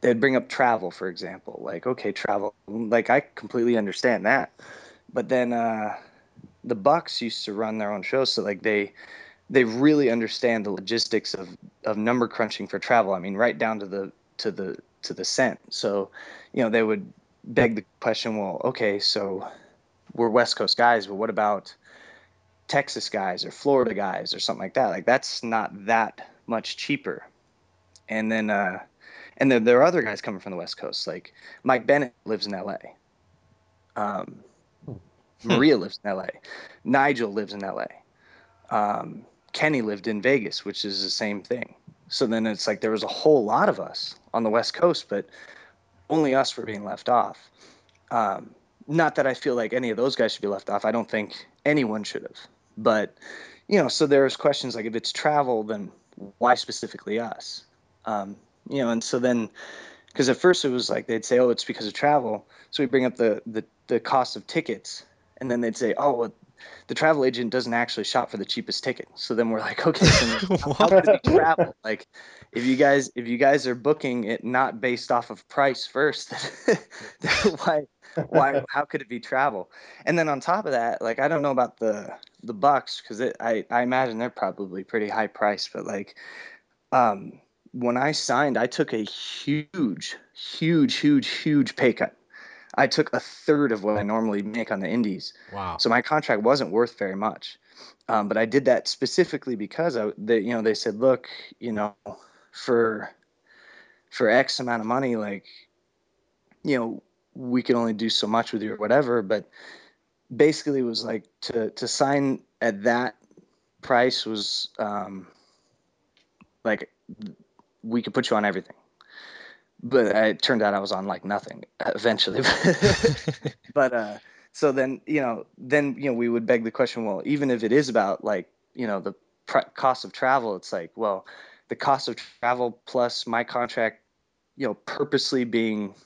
they'd bring up travel, for example, like, okay, travel, like I completely understand that. But then, the Bucks used to run their own shows. So like they really understand the logistics of number crunching for travel. I mean, right down to the cent. So, you know, they would beg the question, well, okay, so we're West Coast guys, but what about Texas guys or Florida guys or something like that? Like that's not that much cheaper. And then there are other guys coming from the West Coast, like Mike Bennett lives in LA, Maria lives in LA, Nigel lives in LA, Kenny lived in Vegas, which is the same thing. So then it's like there was a whole lot of us on the West Coast, but only us were being left off. Not that I feel like any of those guys should be left off. I don't think anyone should have. But, you know, so there's questions like if it's travel, then why specifically us? You know, and so then, because at first it was like they'd say, oh, it's because of travel. So we bring up the cost of tickets. And then they'd say, oh, well, the travel agent doesn't actually shop for the cheapest ticket. So then we're like, okay, so how could it be travel? Like if you guys are booking it not based off of price first, then why how could it be travel? And then on top of that, like I don't know about the Bucks, because I imagine they're probably pretty high price, but like when I signed, I took a huge pay cut. I took a third of what I normally make on the indies. Wow. So my contract wasn't worth very much. But I did that specifically because they said, look, you know, for X amount of money, like, you know, we can only do so much with you or whatever. But basically it was like to sign at that price was like we could put you on everything. But it turned out I was on like nothing eventually. But so then we would beg the question, well, even if it is about like, you know, the cost of travel, it's like, well, the cost of travel plus my contract, you know, purposely being,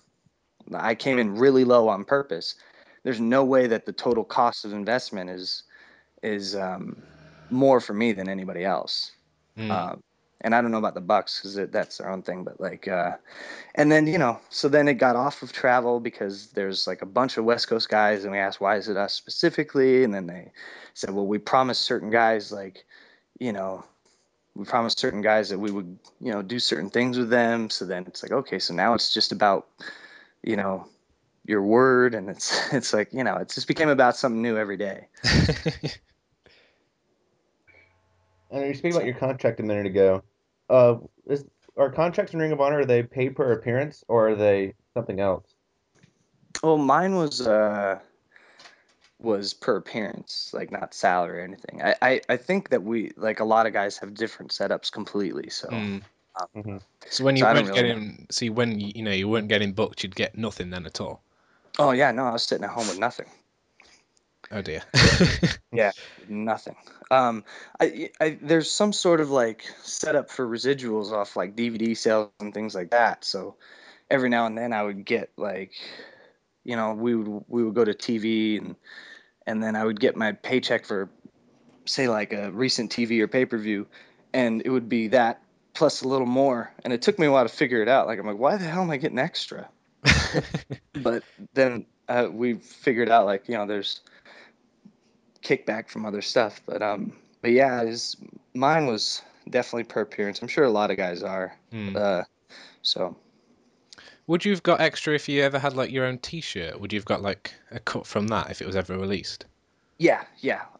I came in really low on purpose. There's no way that the total cost of investment is more for me than anybody else. And I don't know about the Bucks because that's their own thing, but like, and then, you know, so then it got off of travel because there's like a bunch of West Coast guys and we asked, why is it us specifically? And then they said, well, we promised certain guys like, you know, we promised certain guys that we would, you know, do certain things with them. So then it's like, okay, so now it's just about, you know, your word. And it's like, you know, it just became about something new every day. And you speak about your contract a minute ago. Are contracts in Ring of Honor, are they pay per appearance or are they something else? Well, mine was per appearance, like not salary or anything. I think that we, like a lot of guys have different setups completely. So, so when you wouldn't really get him, see when you know you weren't getting booked, you'd get nothing then at all. Oh yeah, no, I was sitting at home with nothing. Oh dear. Yeah, nothing. There's some sort of like setup for residuals off like DVD sales and things like that. So every now and then I would get like, you know, we would go to TV and then I would get my paycheck for say like a recent TV or pay-per-view, and it would be that plus a little more. And it took me a while to figure it out. Like, I'm like, why the hell am I getting extra? But then we figured out like, you know, there's kickback from other stuff, but yeah, mine was definitely per appearance. I'm sure a lot of guys are. So would you have got extra if you ever had like your own t-shirt? Would you have got like a cut from that if it was ever released? Yeah.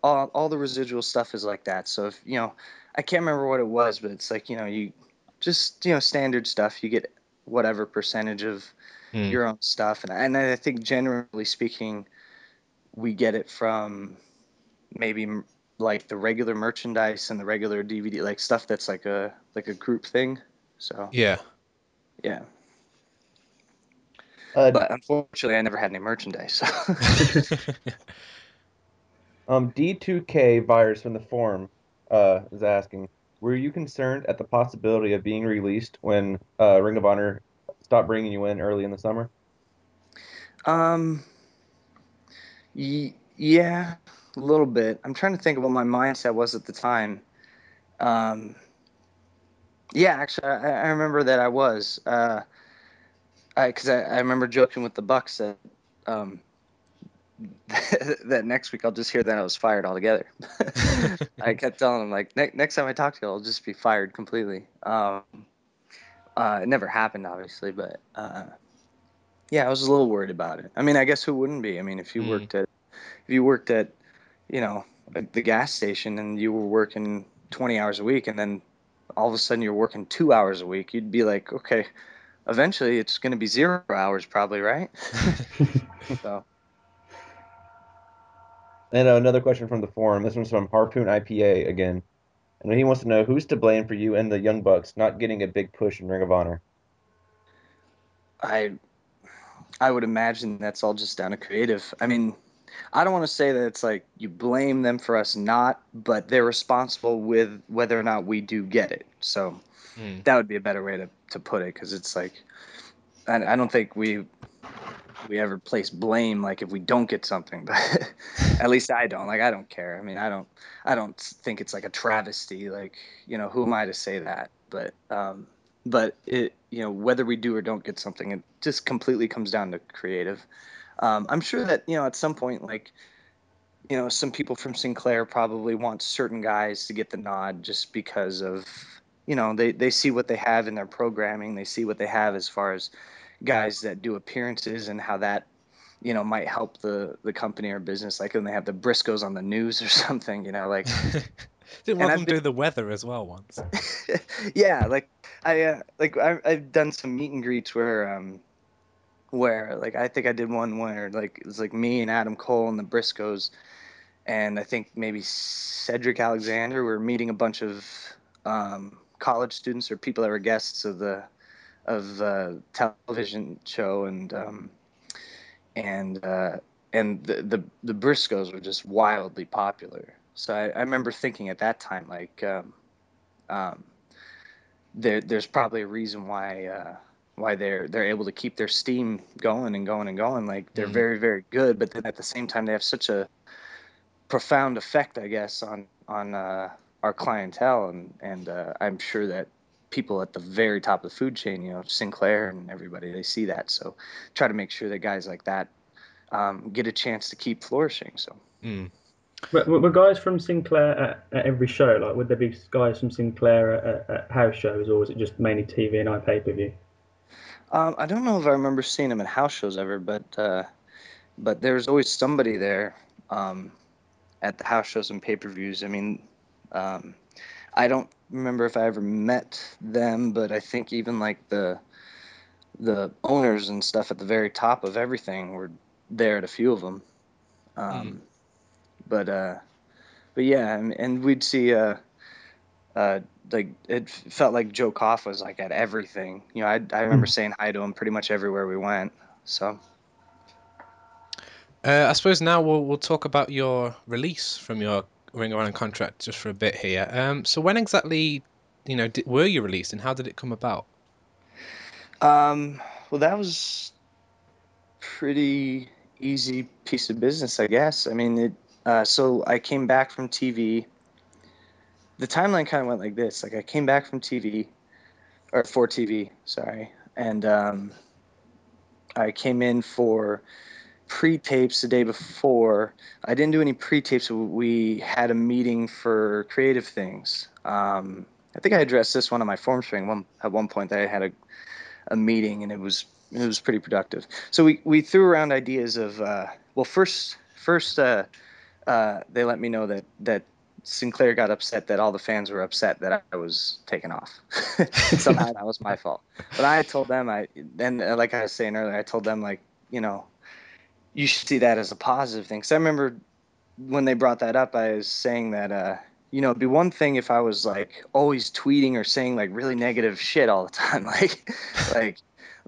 All the residual stuff is like that. So if, you know, I can't remember what it was, but it's like, you know, you just, you know, standard stuff, you get whatever percentage of your own stuff. And I think generally speaking, we get it from maybe like the regular merchandise and the regular DVD, like stuff that's like a group thing. So yeah. But unfortunately, I never had any merchandise. So. D2K Virus from the forum is asking, were you concerned at the possibility of being released when Ring of Honor stopped bringing you in early in the summer? Yeah, a little bit. I'm trying to think of what my mindset was at the time. Yeah, actually, I remember that I was. Because I remember joking with the Bucks that that next week I'll just hear that I was fired altogether. I kept telling them, like, next time I talk to you, I'll just be fired completely. It never happened, obviously, but yeah, I was a little worried about it. I mean, I guess who wouldn't be? I mean, if you worked at, you know, the gas station and you were working 20 hours a week, and then all of a sudden you're working 2 hours a week, you'd be like, okay. Eventually, it's going to be 0 hours, probably, right? So. And another question from the forum. This one's from Harpoon IPA again. And he wants to know, who's to blame for you and the Young Bucks not getting a big push in Ring of Honor? I would imagine that's all just down to creative. I mean, I don't want to say that it's like you blame them for us not, but they're responsible with whether or not we do get it. So that would be a better way to put it, because it's like I don't think we ever place blame, like if we don't get something, but at least I don't. Like, I don't care. I mean, I don't think it's like a travesty. Like, you know, who am I to say that? But it, you know, whether we do or don't get something, it just completely comes down to creative. I'm sure that, you know, at some point, like, you know, some people from Sinclair probably want certain guys to get the nod just because of, you know, they see what they have in their programming. They see what they have as far as guys that do appearances and how that, you know, might help the company or business. Like when they have the Briscoes on the news or something, you know, like. Didn't one of them do the weather as well once? Yeah, I've done some meet and greets where like I think I did one where like it was like me and Adam Cole and the Briscoes, and I think maybe Cedric Alexander were meeting a bunch of college students or people that were guests of the television show, and the Briscoes were just wildly popular. So I remember thinking at that time, like, there's probably a reason why they're able to keep their steam going. Like, they're very, very good, but then at the same time they have such a profound effect, I guess, on our clientele, and I'm sure that people at the very top of the food chain, you know, Sinclair and everybody, they see that. So try to make sure that guys like that get a chance to keep flourishing. So Were guys from Sinclair at every show? Like, would there be guys from Sinclair at house shows, or was it just mainly TV and pay-per-view? I don't know if I remember seeing them at house shows ever, but there was always somebody there at the house shows and pay-per-views. I mean, I don't remember if I ever met them, but I think even like the owners and stuff at the very top of everything were there at a few of them. But yeah, and we'd see, like, it felt like Joe Koff was, like, at everything. You know, I remember saying hi to him pretty much everywhere we went, so. I suppose now we'll talk about your release from your Ring of Honor contract just for a bit here. So when exactly, you know, were you released, and how did it come about? Well, that was pretty easy piece of business, I guess. I mean, so I came back from TV. The timeline kind of went like this. Like, I came back from TV, or for TV, sorry. And I came in for pre-tapes the day before. I didn't do any pre-tapes. We had a meeting for creative things. I think I addressed this one on my form string at one point, that I had a meeting, and it was pretty productive. So we threw around ideas of, well, first they let me know that Sinclair got upset that all the fans were upset that I was taken off. Somehow that was my fault. But I told them, like I was saying earlier, I told them, like, you know, you should see that as a positive thing. Because I remember when they brought that up, I was saying that, you know, it'd be one thing if I was, like, always tweeting or saying, like, really negative shit all the time.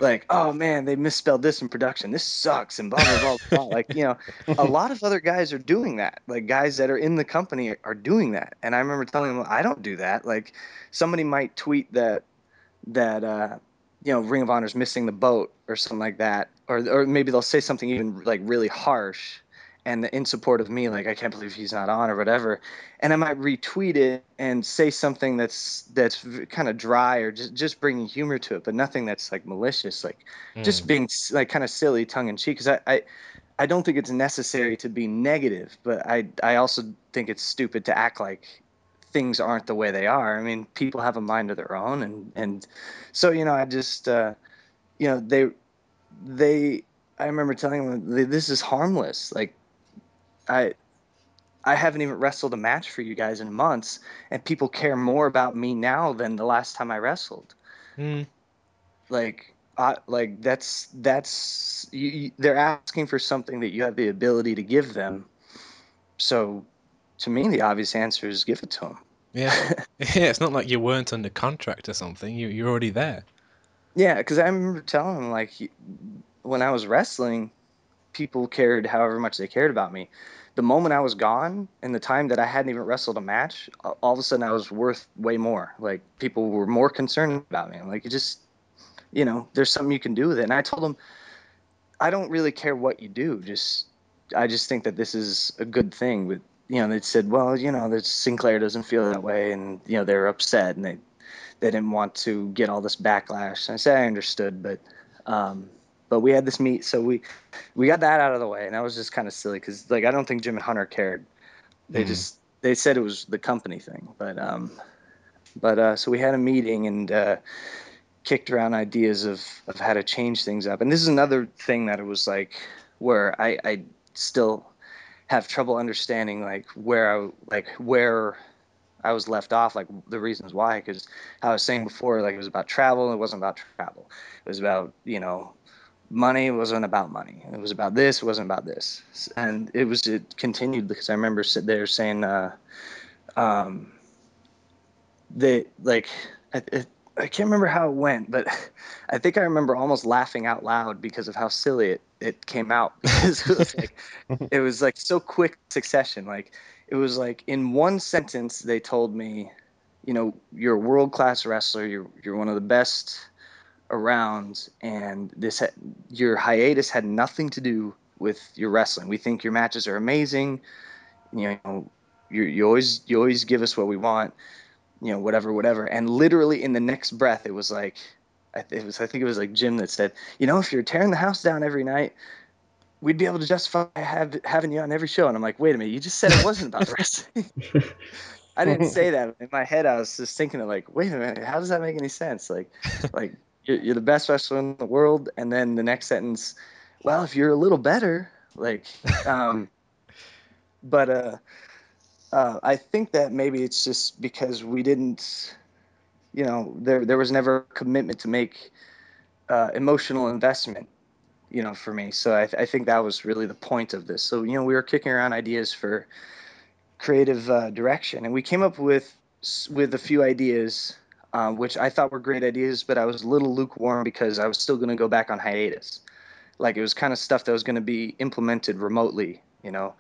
Like, oh, man, they misspelled this in production. This sucks, and blah, blah, blah, blah. Like, you know, a lot of other guys are doing that. Like, guys that are in the company are doing that. And I remember telling them, well, I don't do that. Like, somebody might tweet that you know, Ring of Honor's missing the boat or something like that. Or maybe they'll say something even, like, really harsh and in support of me, like, I can't believe he's not on or whatever. And I might retweet it and say something that's kind of dry or just bringing humor to it, but nothing that's, like, malicious, like just being, like, kind of silly, tongue-in-cheek. Because I don't think it's necessary to be negative, but I also think it's stupid to act like things aren't the way they are. I mean, people have a mind of their own. And so, you know, I just, you know, I remember telling them, this is harmless. Like, I haven't even wrestled a match for you guys in months, and people care more about me now than the last time I wrestled. Like that's they're asking for something that you have the ability to give them. So, to me, the obvious answer is give it to them. Yeah, yeah. It's not like you weren't under contract or something. You're already there. Yeah, because I remember telling them, like, when I was wrestling, people cared however much they cared about me. The moment I was gone and the time that I hadn't even wrestled a match, all of a sudden I was worth way more. Like, people were more concerned about me. I'm like, you know, there's something you can do with it. And I told them, I don't really care what you do. I just think that this is a good thing. With, you know, they said, well, you know, Sinclair doesn't feel that way. And, you know, they were upset and they didn't want to get all this backlash. And I said, I understood, but we had this meet, so we got that out of the way, and that was just kind of silly because, like, I don't think Jim and Hunter cared. They they said it was the company thing, but so we had a meeting and kicked around ideas of how to change things up. And this is another thing that it was like where I still have trouble understanding, like, where I was left off, like, the reasons why. Because I was saying before, like, it was about travel. It wasn't about travel. It was about, you know, money wasn't about money. It was about this. It wasn't about this. And it continued, because I remember they were saying they, like, I can't remember how it went, but I think I remember almost laughing out loud because of how silly it came out. Because it was like so quick succession. Like, it was like in one sentence they told me, you know, you're a world-class wrestler. You're one of the best around, and your hiatus had nothing to do with your wrestling. We think your matches are amazing. You know, you always give us what we want, you know, whatever. And literally in the next breath, it was like, I think it was like Jim that said, you know, if you're tearing the house down every night, we'd be able to justify having you on every show. And I'm like, wait a minute, you just said it wasn't about wrestling. I didn't say that. In my head, I was just thinking of like, wait a minute, how does that make any sense? Like you're the best wrestler in the world. And then the next sentence, well, if you're a little better, like, I think that maybe it's just because we didn't, you know, there was never a commitment to make emotional investment, you know, for me. So I think that was really the point of this. So, you know, we were kicking around ideas for creative direction, and we came up with a few ideas, which I thought were great ideas, but I was a little lukewarm because I was still going to go back on hiatus. Like, it was kind of stuff that was going to be implemented remotely, you know,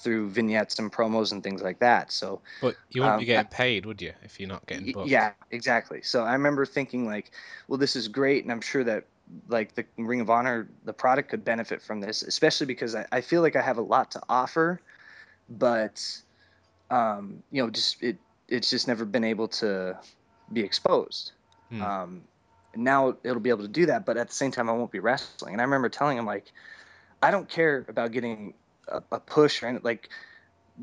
through vignettes and promos and things like that. So, but you wouldn't be getting paid, would you, if you're not getting booked? Yeah, exactly. So I remember thinking like, well, this is great, and I'm sure that like the Ring of Honor, the product, could benefit from this, especially because I feel like I have a lot to offer, but you know, just it's just never been able to be exposed. Now it'll be able to do that, but at the same time, I won't be wrestling. And I remember telling him, like, I don't care about getting a push, and like,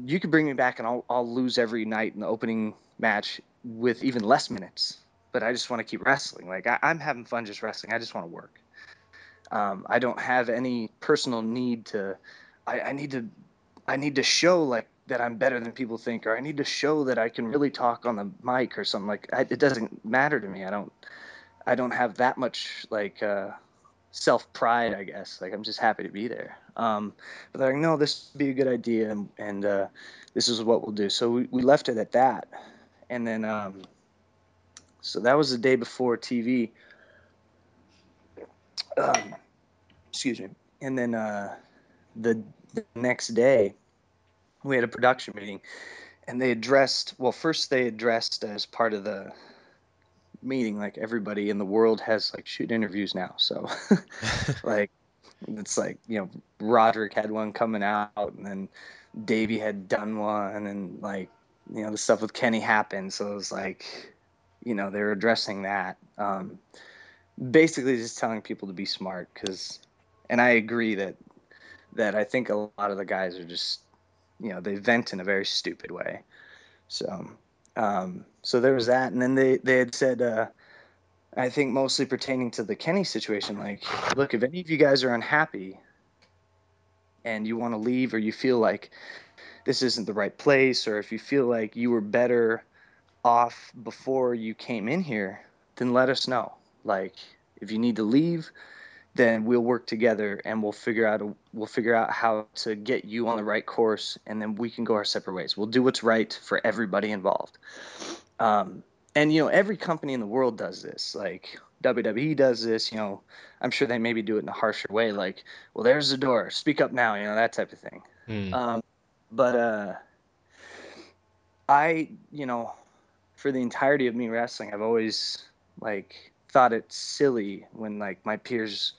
you could bring me back and I'll lose every night in the opening match with even less minutes, but I just want to keep wrestling. Like, I'm having fun just wrestling. I just want to work. I don't have any personal need to, I need to show like that I'm better than people think, or I need to show that I can really talk on the mic or something. Like, it doesn't matter to me. I don't have that much like self-pride, I guess. Like, I'm just happy to be there. But they're like, no, this would be a good idea, and this is what we'll do. So we left it at that. And then so that was the day before TV. Excuse me. And then the next day, we had a production meeting, and they addressed, well, first they addressed as part of the meeting, like, everybody in the world has like shoot interviews now, so like, it's like, you know, Roderick had one coming out, and then Davey had done one, and like, you know, the stuff with Kenny happened, so it was like, you know, they were addressing that, basically just telling people to be smart, because, and I agree that I think a lot of the guys are just, you know, they vent in a very stupid way, so. So there was that, and then they had said, I think mostly pertaining to the Kenny situation, like, look, if any of you guys are unhappy and you want to leave, or you feel like this isn't the right place, or if you feel like you were better off before you came in here, then let us know. Like, if you need to leave, then we'll work together, and we'll figure out how to get you on the right course, and then we can go our separate ways. We'll do what's right for everybody involved. And, you know, every company in the world does this. Like, WWE does this, you know. I'm sure they maybe do it in a harsher way, like, well, there's the door, speak up now, you know, that type of thing. But I, you know, for the entirety of me wrestling, I've always, like, thought it's silly when, like, my peers,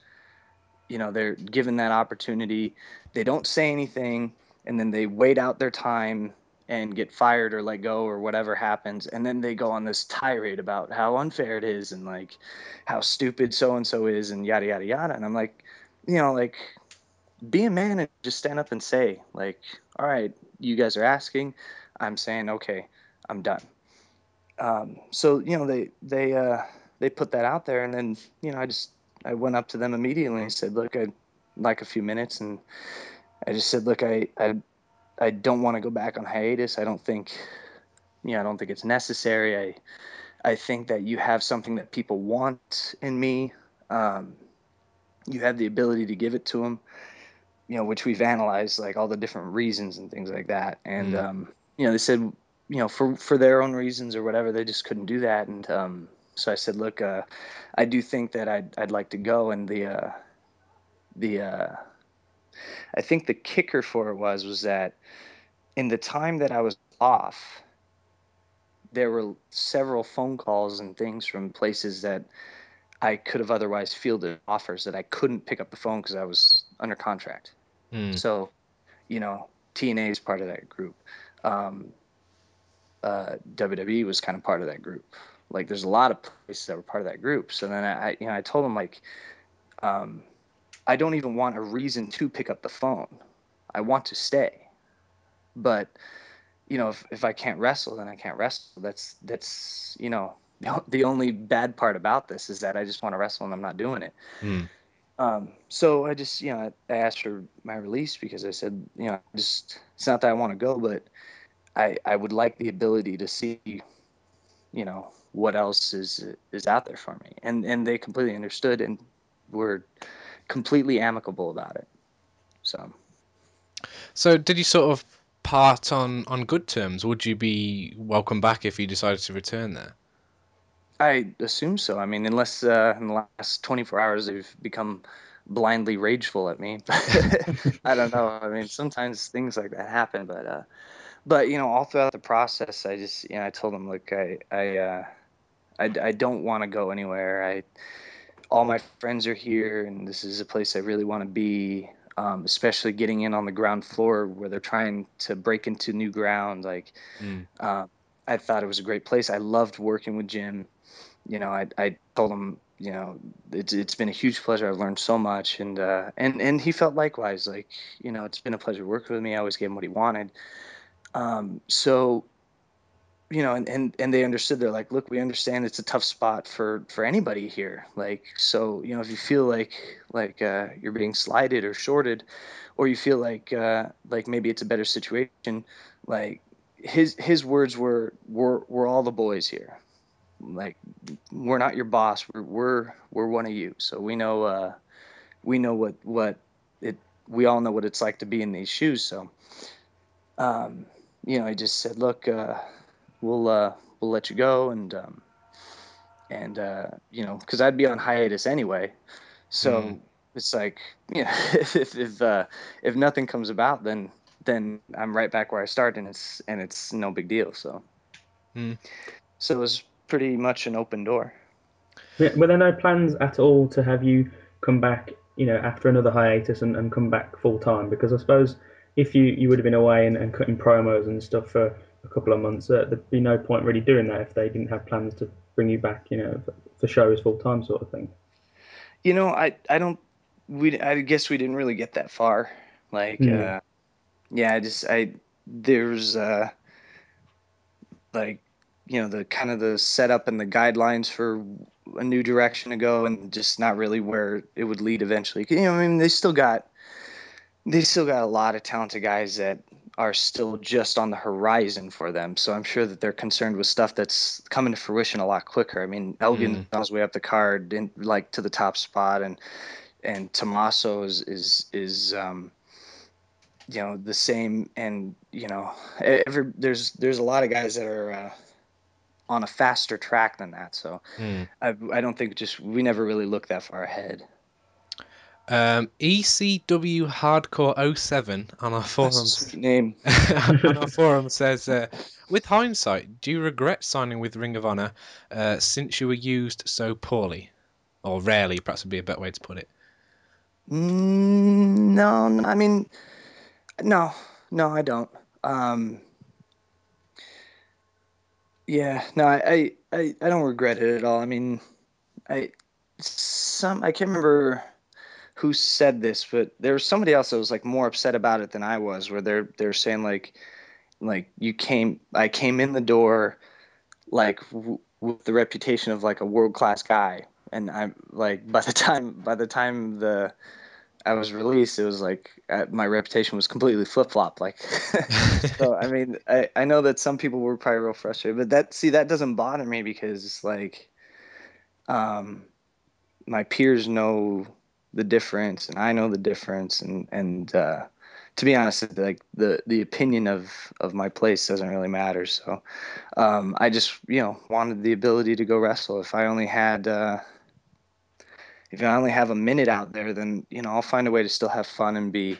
you know, they're given that opportunity, they don't say anything, and then they wait out their time and get fired or let go or whatever happens, and then they go on this tirade about how unfair it is and, like, how stupid so-and-so is and yada, yada, yada. And I'm like, you know, like, be a man and just stand up and say, like, all right, you guys are asking, I'm saying, okay, I'm done. So, you know, they put that out there, and then, you know, I went up to them immediately and said, look, I'd like a few minutes. And I just said, look, I don't want to go back on hiatus. I don't think, you know, I don't think it's necessary. I think that you have something that people want in me. You have the ability to give it to them, you know, which we've analyzed, like, all the different reasons and things like that. And, you know, they said, you know, for their own reasons or whatever, they just couldn't do that. And, so I said, look, I do think that I'd like to go. And I think the kicker for it was that in the time that I was off, there were several phone calls and things from places that I could have otherwise fielded offers that I couldn't pick up the phone because I was under contract. So, you know, TNA is part of that group. WWE was kind of part of that group. Like, there's a lot of places that were part of that group. So then I told him, like, I don't even want a reason to pick up the phone. I want to stay. But, you know, if I can't wrestle, then I can't wrestle. That's you know, the only bad part about this is that I just want to wrestle and I'm not doing it. Mm. So I just, you know, I asked for my release because I said, you know, just, it's not that I want to go, but I would like the ability to see, you know, what else is out there for me. And they completely understood and were completely amicable about it. So did you sort of part on good terms? Would you be welcome back if you decided to return there? I assume so. I mean, unless in the last 24 hours they've become blindly rageful at me. I don't know. I mean, sometimes things like that happen, but you know, all throughout the process, I just, you know, I told them, look, I don't want to go anywhere. All my friends are here, and this is a place I really want to be. Especially getting in on the ground floor where they're trying to break into new ground. Like, I thought it was a great place. I loved working with Jim. You know, I told him, you know, it's been a huge pleasure. I've learned so much. And he felt likewise, like, you know, it's been a pleasure working with me. I always gave him what he wanted. So, you know, and they understood. They're like, look, we understand it's a tough spot for anybody here. Like, so, you know, if you feel like you're being slighted or shorted, or you feel like maybe it's a better situation, like, his words were, we're all the boys here. Like, we're not your boss. We're one of you. So we know we all know what it's like to be in these shoes. So, you know, I just said, look, we'll let you go. And you know, 'cause I'd be on hiatus anyway. So it's like, you know, if nothing comes about, then I'm right back where I started, and it's no big deal. So, So it was pretty much an open door. Yeah, were there no plans at all to have you come back, you know, after another hiatus and come back full time? Because I suppose if you would have been away and cutting promos and stuff for a couple of months, there'd be no point really doing that if they didn't have plans to bring you back, you know, for shows full time sort of thing. You know, I guess we didn't really get that far. Like, yeah, there's you know, the kind of the setup and the guidelines for a new direction to go, and just not really where it would lead eventually. You know, I mean, they still got a lot of talented guys that are still just on the horizon for them. So I'm sure that they're concerned with stuff that's coming to fruition a lot quicker. I mean, Elgin is on his way up the card, like to the top spot, and Tommaso is you know, the same, and you know, there's a lot of guys that are on a faster track than that. So I don't think we never really look that far ahead. ECW Hardcore 07 on our forum. That's a sweet name. On our forum says, with hindsight, do you regret signing with Ring of Honor since you were used so poorly, or rarely? Perhaps would be a better way to put it. No, I mean. No, I don't. I don't regret it at all. I mean, I can't remember who said this, but there was somebody else that was like more upset about it than I was, where they're saying like I came in the door, like with the reputation of like a world-class guy. And I'm like, by the time I was released, it was like my reputation was completely flip-flopped. Like, so I mean, I know that some people were probably real frustrated, but that doesn't bother me because like, my peers know the difference, and I know the difference, and to be honest, like the opinion of my place doesn't really matter. So, I just, you know, wanted the ability to go wrestle. If I only have a minute out there, then, you know, I'll find a way to still have fun and be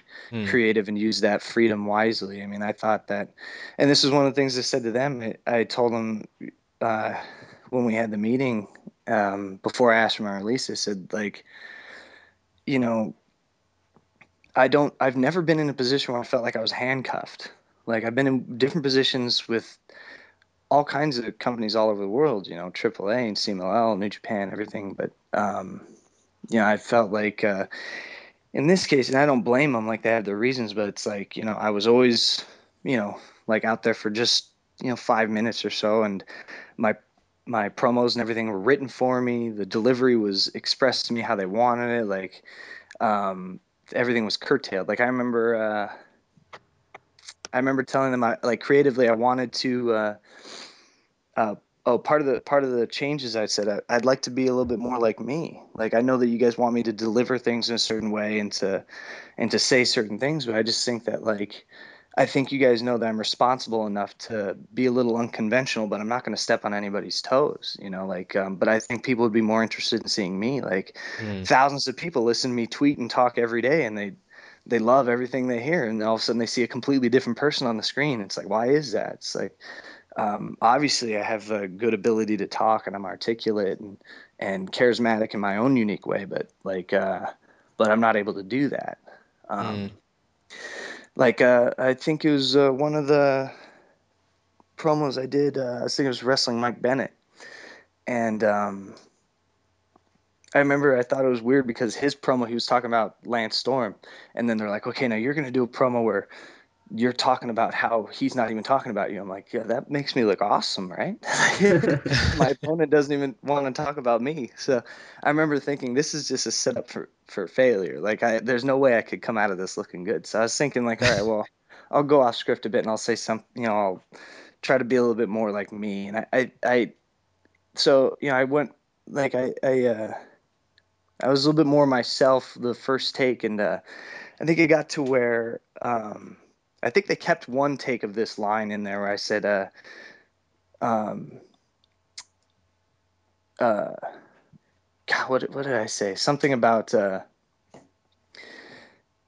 creative and use that freedom wisely. I mean, I thought that, and this is one of the things I said to them. I told them when we had the meeting before I asked for my release, I said, like, you know, I've never been in a position where I felt like I was handcuffed. Like, I've been in different positions with all kinds of companies all over the world, you know, AAA and CMLL, New Japan, everything, but, you know, I felt like in this case, and I don't blame them, like, they have their reasons, but it's like, you know, I was always, you know, like, out there for just, you know, 5 minutes or so, and my promos and everything were written for me. The delivery was expressed to me how they wanted it. Like, everything was curtailed. Like, I remember telling them, like, creatively, I wanted to, part of the changes I said, I'd like to be a little bit more like me. Like, I know that you guys want me to deliver things in a certain way and to say certain things, but I just think that, like, I think you guys know that I'm responsible enough to be a little unconventional, but I'm not going to step on anybody's toes, you know, like, but I think people would be more interested in seeing me. Like, thousands of people listen to me tweet and talk every day, and they love everything they hear. And all of a sudden they see a completely different person on the screen. It's like, why is that? It's like, obviously I have a good ability to talk, and I'm articulate and charismatic in my own unique way, but like, but I'm not able to do that. Like, I think it was one of the promos I did. I think it was wrestling Mike Bennett. And I remember I thought it was weird because his promo, he was talking about Lance Storm. And then they're like, okay, now you're going to do a promo where you're talking about how he's not even talking about you. I'm like, yeah, that makes me look awesome, right? My opponent doesn't even want to talk about me. So I remember thinking, this is just a setup for failure. Like, there's no way I could come out of this looking good. So I was thinking, like, all right, well, I'll go off script a bit and I'll say something, you know, I'll try to be a little bit more like me. And so, you know, I went, like, I was a little bit more myself the first take. And I think it got to where, I think they kept one take of this line in there where I said, God, what did I say? Something about,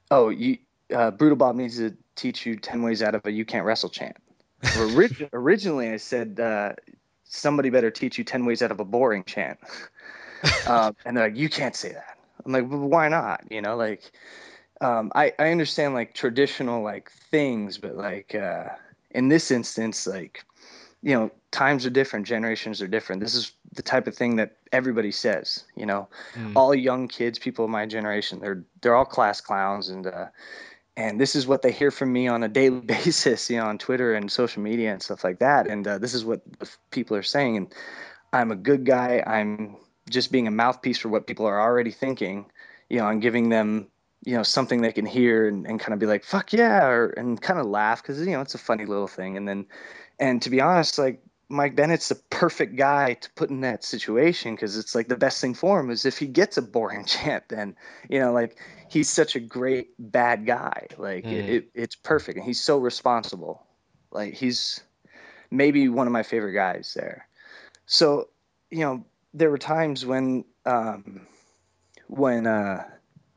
Brutal Bob needs to teach you 10 ways out of a you can't wrestle chant. Originally I said, somebody better teach you 10 ways out of a boring chant. And they're like, you can't say that. I'm like, well, why not? You know, like, I understand, like, traditional, like, things, but, like, in this instance, like, you know, times are different, generations are different. This is the type of thing that everybody says, you know. All young kids, people of my generation, they're all class clowns, and this is what they hear from me on a daily basis, you know, on Twitter and social media and stuff like that. And this is what people are saying. And I'm a good guy. I'm just being a mouthpiece for what people are already thinking, you know, and giving them, you know, something they can hear and kind of be like, fuck yeah, and kind of laugh because, you know, it's a funny little thing. And to be honest, like, Mike Bennett's the perfect guy to put in that situation because it's like the best thing for him is if he gets a boring chant, then, you know, like, he's such a great bad guy. Like, it's perfect. And he's so responsible. Like, he's maybe one of my favorite guys there. So, you know, there were times when I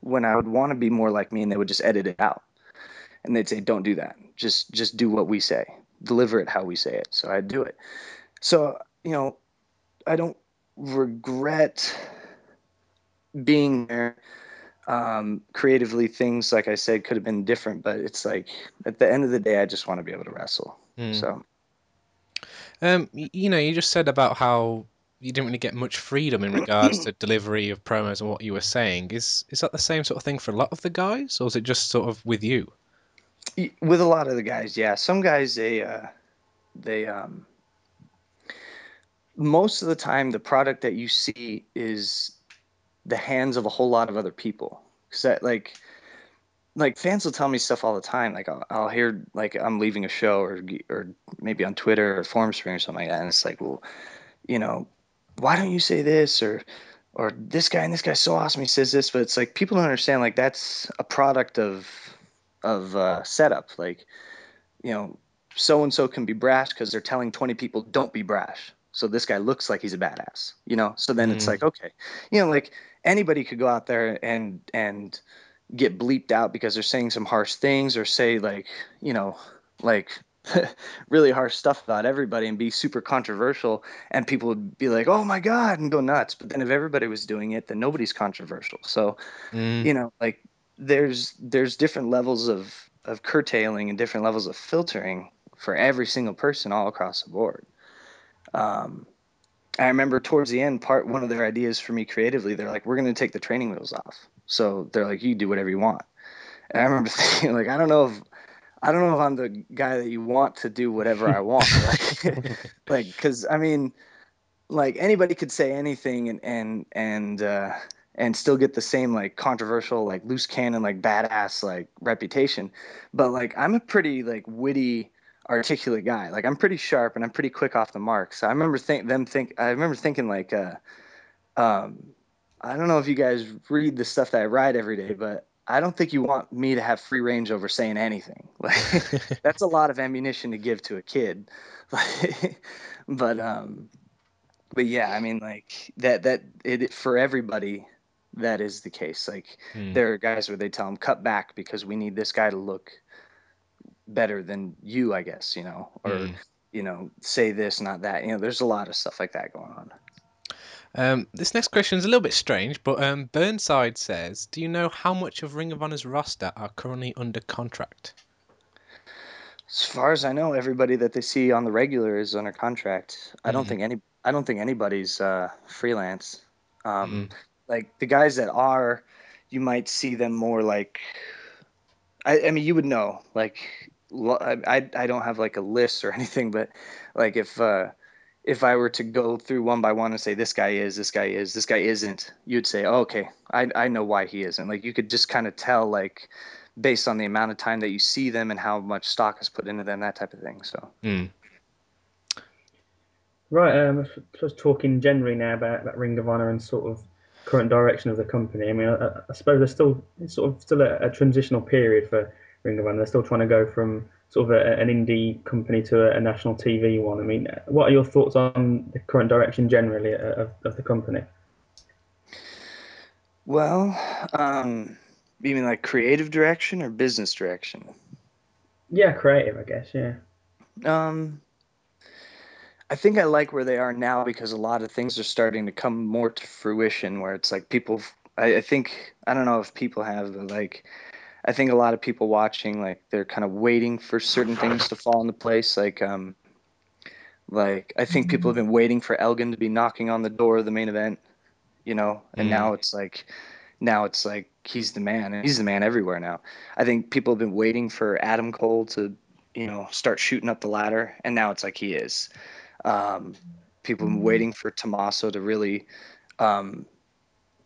would want to be more like me, and they would just edit it out, and they'd say, don't do that. Just do what we say, deliver it how we say it. So I'd do it. So, you know, I don't regret being there. Creatively, things, like I said, could have been different, but it's like, at the end of the day, I just want to be able to wrestle. So, you know, you just said about how you didn't really get much freedom in regards to delivery of promos and what you were saying. Is that the same sort of thing for a lot of the guys, or is it just sort of with you? With a lot of the guys, yeah. Some guys, most of the time, the product that you see is the hands of a whole lot of other people. Because that, like fans will tell me stuff all the time. Like, I'll hear, like, I'm leaving a show, or maybe on Twitter or Forum Spring or something like that, and it's like, well, you know, why don't you say this, or this guy, and this guy's so awesome, he says this, but it's like, people don't understand, like, that's a product of setup. Like, you know, so-and-so can be brash because they're telling 20 people don't be brash. So this guy looks like he's a badass, you know? So then it's like, okay, you know, like, anybody could go out there and get bleeped out because they're saying some harsh things or say, like, you know, like, really harsh stuff about everybody and be super controversial, and people would be like, oh my God, and go nuts. But then if everybody was doing it, then nobody's controversial. So, you know, like, there's different levels of curtailing and different levels of filtering for every single person all across the board. I remember towards the end, one of their ideas for me creatively, they're like, we're going to take the training wheels off. So they're like, you can do whatever you want. And I remember thinking, like, I don't know if I'm the guy that you want to do whatever I want. Like, because I mean, like, anybody could say anything and still get the same, like, controversial, like, loose cannon, like, badass, like, reputation. But, like, I'm a pretty, like, witty, articulate guy. Like, I'm pretty sharp and I'm pretty quick off the mark. So I remember thinking like, I don't know if you guys read the stuff that I write every day, but I don't think you want me to have free range over saying anything. Like, that's a lot of ammunition to give to a kid. But yeah, I mean, like, that for everybody, that is the case. Like, there are guys where they tell them, cut back because we need this guy to look better than you, I guess, you know, or, you know, say this, not that, you know, there's a lot of stuff like that going on. This next question is a little bit strange, but Burnside says, do you know how much of Ring of Honor's roster are currently under contract? As far as I know, everybody that they see on the regular is under contract. I don't think anybody's freelance. Like, the guys that are, you might see them more like, I mean, you would know, like, I don't have like a list or anything, but like, if I were to go through one by one and say, this guy isn't, you'd say, oh, okay, I know why he isn't. Like, you could just kind of tell, like, based on the amount of time that you see them and how much stock is put into them, that type of thing. So. Right. Just talking generally now about Ring of Honor and sort of current direction of the company. I mean, I suppose there's still, it's sort of still a transitional period for Ring of Honor. They're still trying to go from sort of an indie company to a national TV one. I mean, what are your thoughts on the current direction generally of the company? Well, you mean like creative direction or business direction? Yeah, creative, I guess, yeah. I think I like where they are now because a lot of things are starting to come more to fruition where it's like people, I don't know if people have, but like, I think a lot of people watching, like, they're kind of waiting for certain things to fall into place. Like I think people have been waiting for Elgin to be knocking on the door of the main event, you know, and now it's like he's the man, and he's the man everywhere now. I think people have been waiting for Adam Cole to, you know, start shooting up the ladder, and now it's like he is. People have been waiting for Tommaso to really, you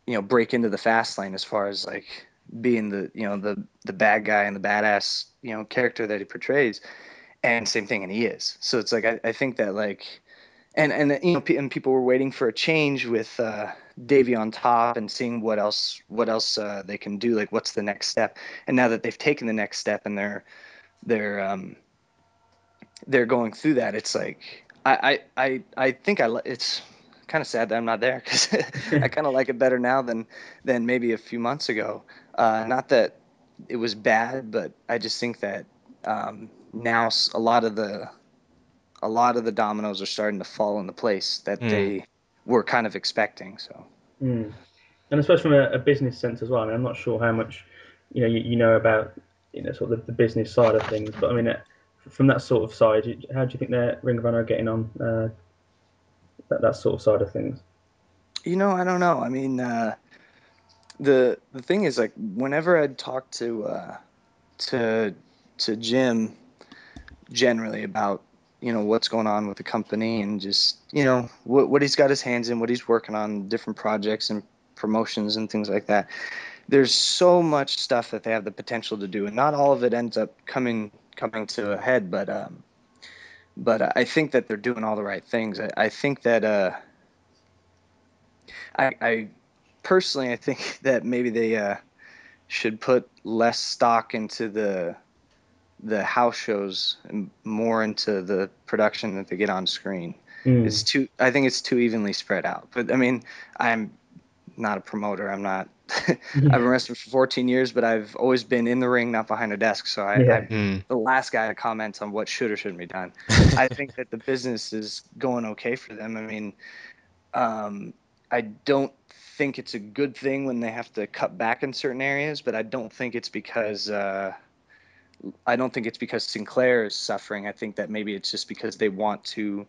know, break into the fast lane as far as like being the, you know, the bad guy and the badass, you know, character that he portrays, and same thing, and he is. So it's like I think that like, and you know, and people were waiting for a change with Davey on top and seeing what else they can do, like what's the next step. And now that they've taken the next step and they're going through that, it's like I think it's kind of sad that I'm not there because I kind of like it better now than maybe a few months ago. Not that it was bad, but I just think that now a lot of the dominoes are starting to fall into place that they were kind of expecting. So, and especially from a business sense as well. I mean, I'm not sure how much you know about sort of the business side of things, but I mean from that sort of side, how do you think the Ring of Honor are getting on? That sort of side of things? You know, I don't know. I mean, the thing is, like, whenever I'd talk to Jim generally about, you know, what's going on with the company and just, you know, what he's got his hands in, what he's working on, different projects and promotions and things like that, there's so much stuff that they have the potential to do, and not all of it ends up coming to a head, but I think that they're doing all the right things. I think that I personally, I think that maybe they should put less stock into the house shows and more into the production that they get on screen. I think it's too evenly spread out. But I mean, I'm not a promoter. I'm not. I've been wrestling for 14 years, but I've always been in the ring, not behind a desk. So I'm the last guy to comment on what should or shouldn't be done. I think that the business is going okay for them. I mean, I don't think it's a good thing when they have to cut back in certain areas, but I don't think it's because Sinclair is suffering. I think that maybe it's just because they want to.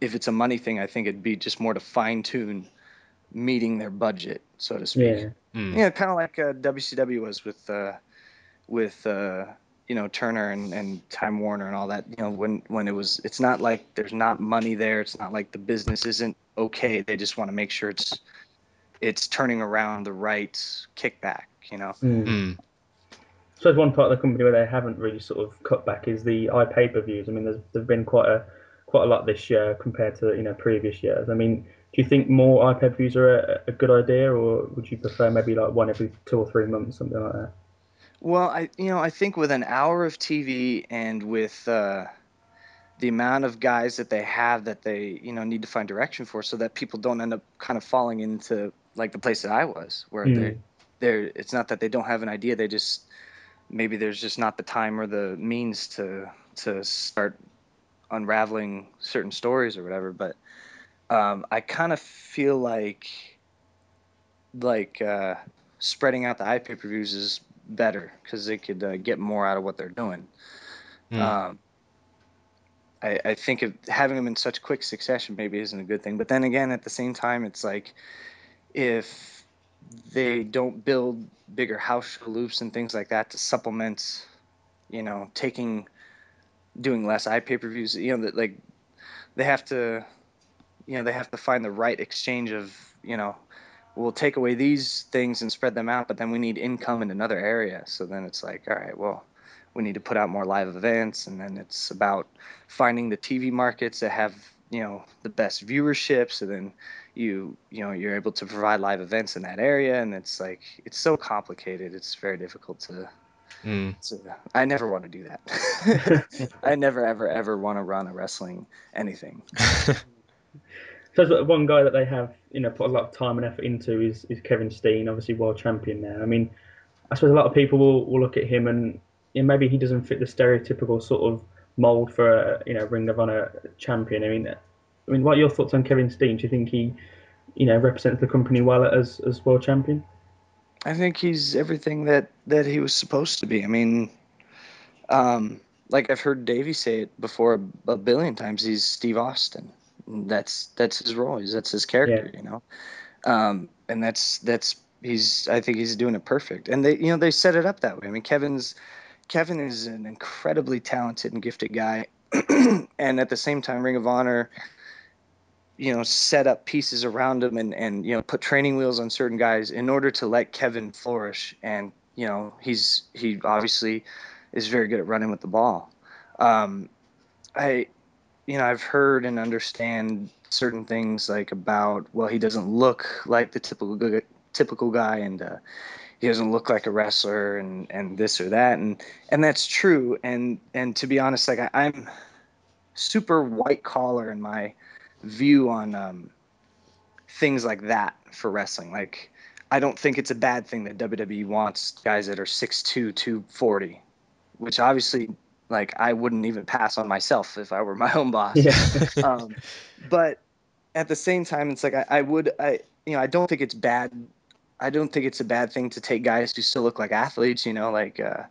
If it's a money thing, I think it'd be just more to fine tune meeting their budget, so to speak. Yeah, yeah, kind of like WCW was with you know, Turner and Time Warner and all that. You know, when it was, it's not like there's not money there. It's not like the business isn't okay. They just want to make sure it's turning around the right kickback, you know. Mm. So one part of the company where they haven't really sort of cut back is the iPay-per-views. I mean, there's been quite a lot this year compared to, you know, previous years. I mean, do you think more iPay-per-views are a good idea, or would you prefer maybe like one every 2 or 3 months, something like that? Well, I think with an hour of TV and with the amount of guys that they have that they, you know, need to find direction for, so that people don't end up kind of falling into like the place that I was, where it's not that they don't have an idea, they just, maybe there's just not the time or the means to start unraveling certain stories or whatever. But I kind of feel like spreading out the iPay-per-views is better, because they could get more out of what they're doing. I think having them in such quick succession maybe isn't a good thing, but then again, at the same time, it's like, if they don't build bigger house show loops and things like that to supplement, you know, doing less iPay-per-views, you know, that, like, they have to find the right exchange of, you know, we'll take away these things and spread them out, but then we need income in another area. So then it's like, all right, well, we need to put out more live events. And then it's about finding the TV markets that have, you know, the best viewership. So then you know, you're able to provide live events in that area. And it's like, it's so complicated. It's very difficult to I never want to do that. I never, ever, ever want to run a wrestling anything. So one guy that they have, you know, put a lot of time and effort into is Kevin Steen, obviously world champion now. I mean, I suppose a lot of people will look at him and, you know, maybe he doesn't fit the stereotypical sort of mold for a, you know, Ring of Honor champion. I mean, what are your thoughts on Kevin Steen? Do you think he, you know, represents the company well as world champion? I think he's everything that he was supposed to be. I mean, like I've heard Davey say it before a billion times, he's Steve Austin. That's his role. That's his character, yeah. You know, and I think he's doing it perfect. And they set it up that way. I mean, Kevin is an incredibly talented and gifted guy, and at the same time, Ring of Honor, you know, set up pieces around him and you know, put training wheels on certain guys in order to let Kevin flourish. And you know, he obviously is very good at running with the ball. You know, I've heard and understand certain things like about, well, he doesn't look like the typical guy, and he doesn't look like a wrestler, and this or that, and that's true. And to be honest, like I'm super white collar in my view on things like that for wrestling. Like, I don't think it's a bad thing that WWE wants guys that are 6'2", 240, which obviously, like, I wouldn't even pass on myself if I were my own boss. Yeah. But at the same time, it's like I don't think it's bad. I don't think it's a bad thing to take guys who still look like athletes, you know, like to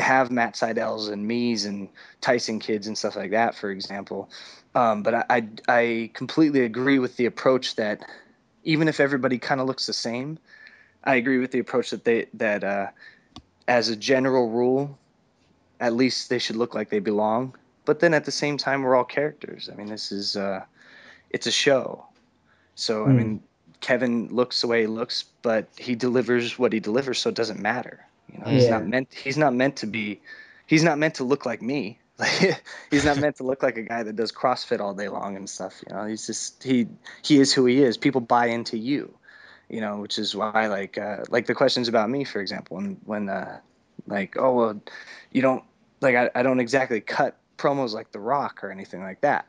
have Matt Seidels and Miz and Tyson Kids and stuff like that, for example. But I completely agree with the approach that even if everybody kind of looks the same, I agree with the approach that as a general rule, at least they should look like they belong. But then at the same time, we're all characters. I mean, this is, it's a show. So, I mean, Kevin looks the way he looks, but he delivers what he delivers, so it doesn't matter. You know, he's not meant to look like me. Like, he's not meant to look like a guy that does CrossFit all day long and stuff. You know, he's just, he is who he is. People buy into you, you know, which is why, like the questions about me, for example, when like, oh, well, you don't, like, I don't exactly cut promos like The Rock or anything like that.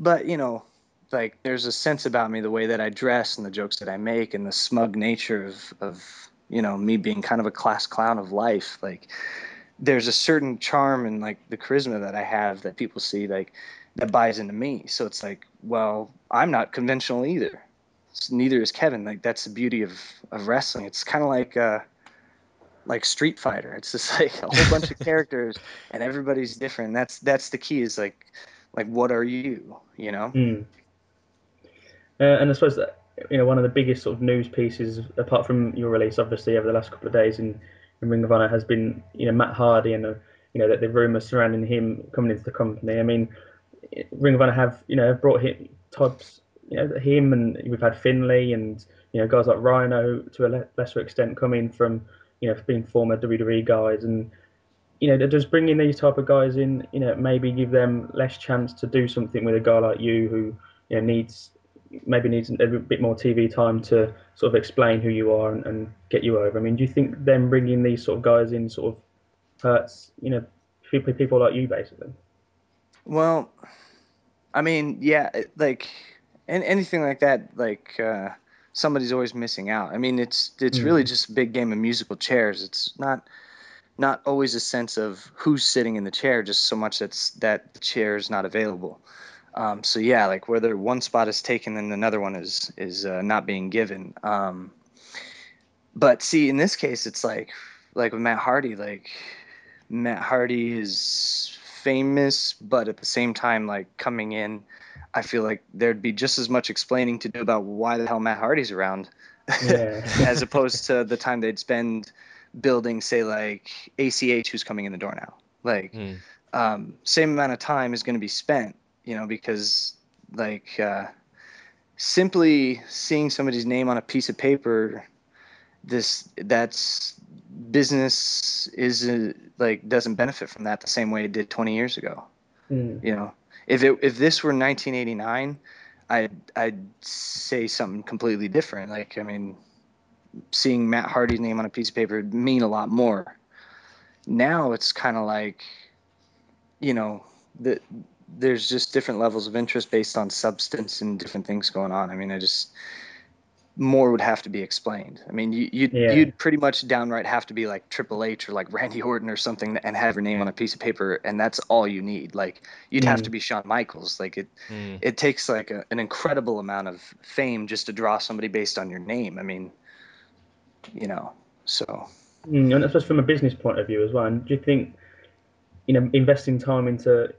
But, you know, like, there's a sense about me, the way that I dress and the jokes that I make and the smug nature of you know, me being kind of a class clown of life. Like, there's a certain charm and, like, the charisma that I have that people see, like, that buys into me. So it's like, well, I'm not conventional either. So neither is Kevin. Like, that's the beauty of wrestling. It's kind of like Street Fighter. It's just like a whole bunch of characters and everybody's different. That's the key, is like what are you, you know? And I suppose that you know, one of the biggest sort of news pieces, apart from your release, obviously, over the last couple of days in Ring of Honor, has been, you know, Matt Hardy and the rumours surrounding him coming into the company. I mean, Ring of Honor have, you know, brought him Todd's, you know, him, and we've had Finlay and, you know, guys like Rhino to a lesser extent coming from, you know, being former WWE guys, and, you know, just bringing these type of guys in, you know, maybe give them less chance to do something with a guy like you who, you know, needs a bit more TV time to sort of explain who you are and get you over. I mean, do you think them bringing these sort of guys in sort of hurts, you know, people like you, basically? Well, I mean, yeah, like, and anything like that, like, somebody's always missing out. I mean, it's really just a big game of musical chairs. It's not always a sense of who's sitting in the chair, just so much that the chair is not available. So yeah, like whether one spot is taken and another one is not being given. But see, in this case, it's like with Matt Hardy, like Matt Hardy is famous, but at the same time, like coming in, I feel like there'd be just as much explaining to do about why the hell Matt Hardy's around, yeah. as opposed to the time they'd spend building, say, like ACH, who's coming in the door now. Like, same amount of time is going to be spent, you know, because like simply seeing somebody's name on a piece of paper, that's business doesn't benefit from that the same way it did 20 years ago. Mm. You know, if this were 1989, I'd say something completely different. Like, I mean, seeing Matt Hardy's name on a piece of paper would mean a lot more. Now it's kind of like, you know, there's just different levels of interest based on substance and different things going on. I mean, more would have to be explained. I mean, you'd pretty much downright have to be like Triple H or like Randy Orton or something and have your name on a piece of paper, and that's all you need. Like, you'd have to be Shawn Michaels. Like, it takes like an incredible amount of fame just to draw somebody based on your name. I mean, you know, so. And that's just from a business point of view as well. And do you think, you know, investing time into,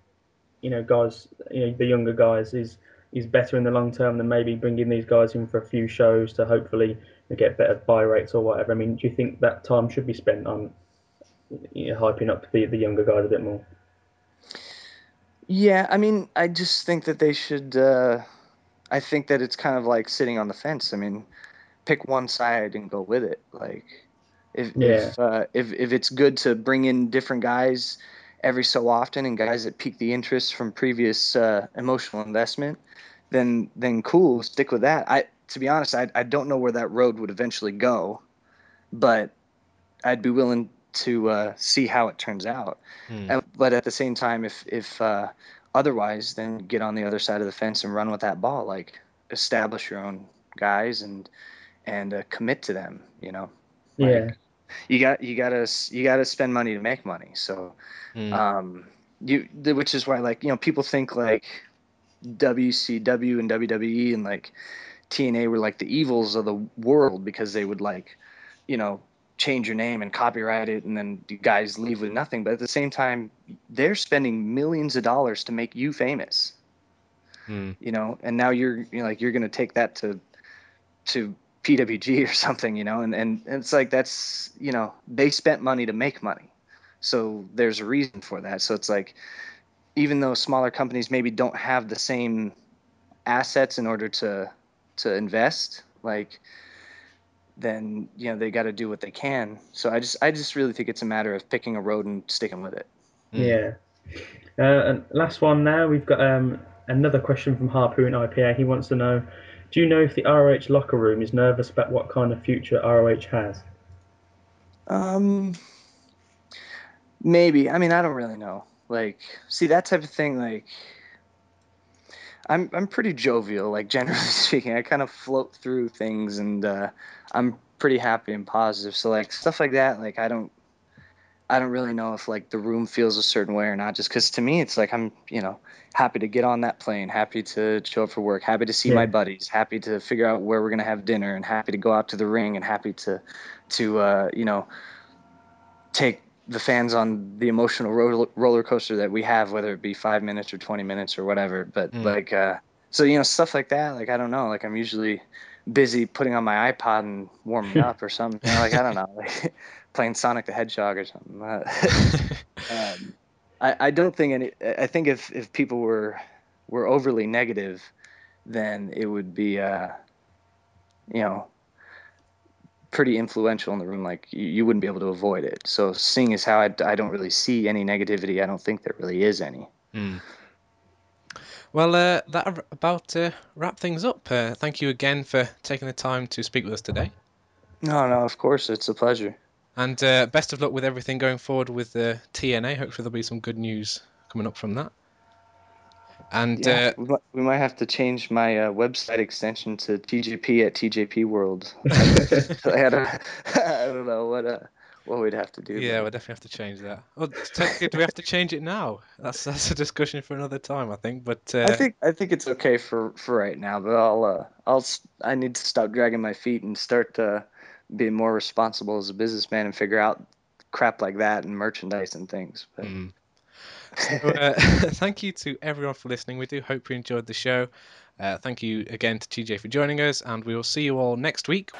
you know, guys, you know, the younger guys is better in the long term than maybe bringing these guys in for a few shows to hopefully get better buy rates or whatever? I mean, do you think that time should be spent on, you know, hyping up the younger guys a bit more? Yeah, I mean, I just think that they should, I think that it's kind of like sitting on the fence. I mean, pick one side and go with it. Like, if it's good to bring in different guys every so often and guys that pique the interest from previous emotional investment, then cool, stick with that. To be honest, I don't know where that road would eventually go, but I'd be willing to see how it turns out. But at the same time, if otherwise, then get on the other side of the fence and run with that ball. Like, establish your own guys and commit to them, you know. Like, you gotta spend money to make money. So, which is why, like, you know, people think like WCW and WWE and like TNA were like the evils of the world because they would, like, you know, change your name and copyright it, and then you guys leave with nothing. But at the same time, they're spending millions of dollars to make you famous. You know, and now you're gonna take that to PWG or something, you know, and it's like, that's, you know, they spent money to make money, so there's a reason for that. So it's like, even though smaller companies maybe don't have the same assets in order to invest, like, then, you know, they got to do what they can. So I just really think it's a matter of picking a road and sticking with it. And last one now, we've got another question from Harpoon IPA. He wants to know, do you know if the ROH locker room is nervous about what kind of future ROH has? Maybe. I mean, I don't really know. Like, see, that type of thing, like, I'm pretty jovial, like, generally speaking. I kind of float through things, and I'm pretty happy and positive. So, like, stuff like that, like, I don't really know if, like, the room feels a certain way or not, just because to me it's like I'm, you know, happy to get on that plane, happy to show up for work, happy to see my buddies, happy to figure out where we're going to have dinner, and happy to go out to the ring, and happy to you know, take the fans on the emotional roller coaster that we have, whether it be 5 minutes or 20 minutes or whatever. But, like, so, you know, stuff like that, like, I don't know, like, I'm usually busy putting on my iPod and warming up or something. You know, like, I don't know, like playing Sonic the Hedgehog or something. I don't think I think if people were overly negative, then it would be, you know, pretty influential in the room. Like you wouldn't be able to avoid it. So seeing as how I don't really see any negativity, I don't think there really is any. Mm. Well, that about wrap things up. Thank you again for taking the time to speak with us today. No, of course. It's a pleasure. And best of luck with everything going forward with TNA. Hopefully there'll be some good news coming up from that. And yeah, we might have to change my website extension to TJP@TJPWorld. I don't know what we'd have to do. Yeah, we'll definitely have to change that. Well, technically, do we have to change it now? That's a discussion for another time, I think. But I think it's okay for right now. But I need to stop dragging my feet and start being more responsible as a businessman and figure out crap like that and merchandise and things. But. Mm. So, thank you to everyone for listening. We do hope you enjoyed the show. Thank you again to TJ for joining us, and we will see you all next week.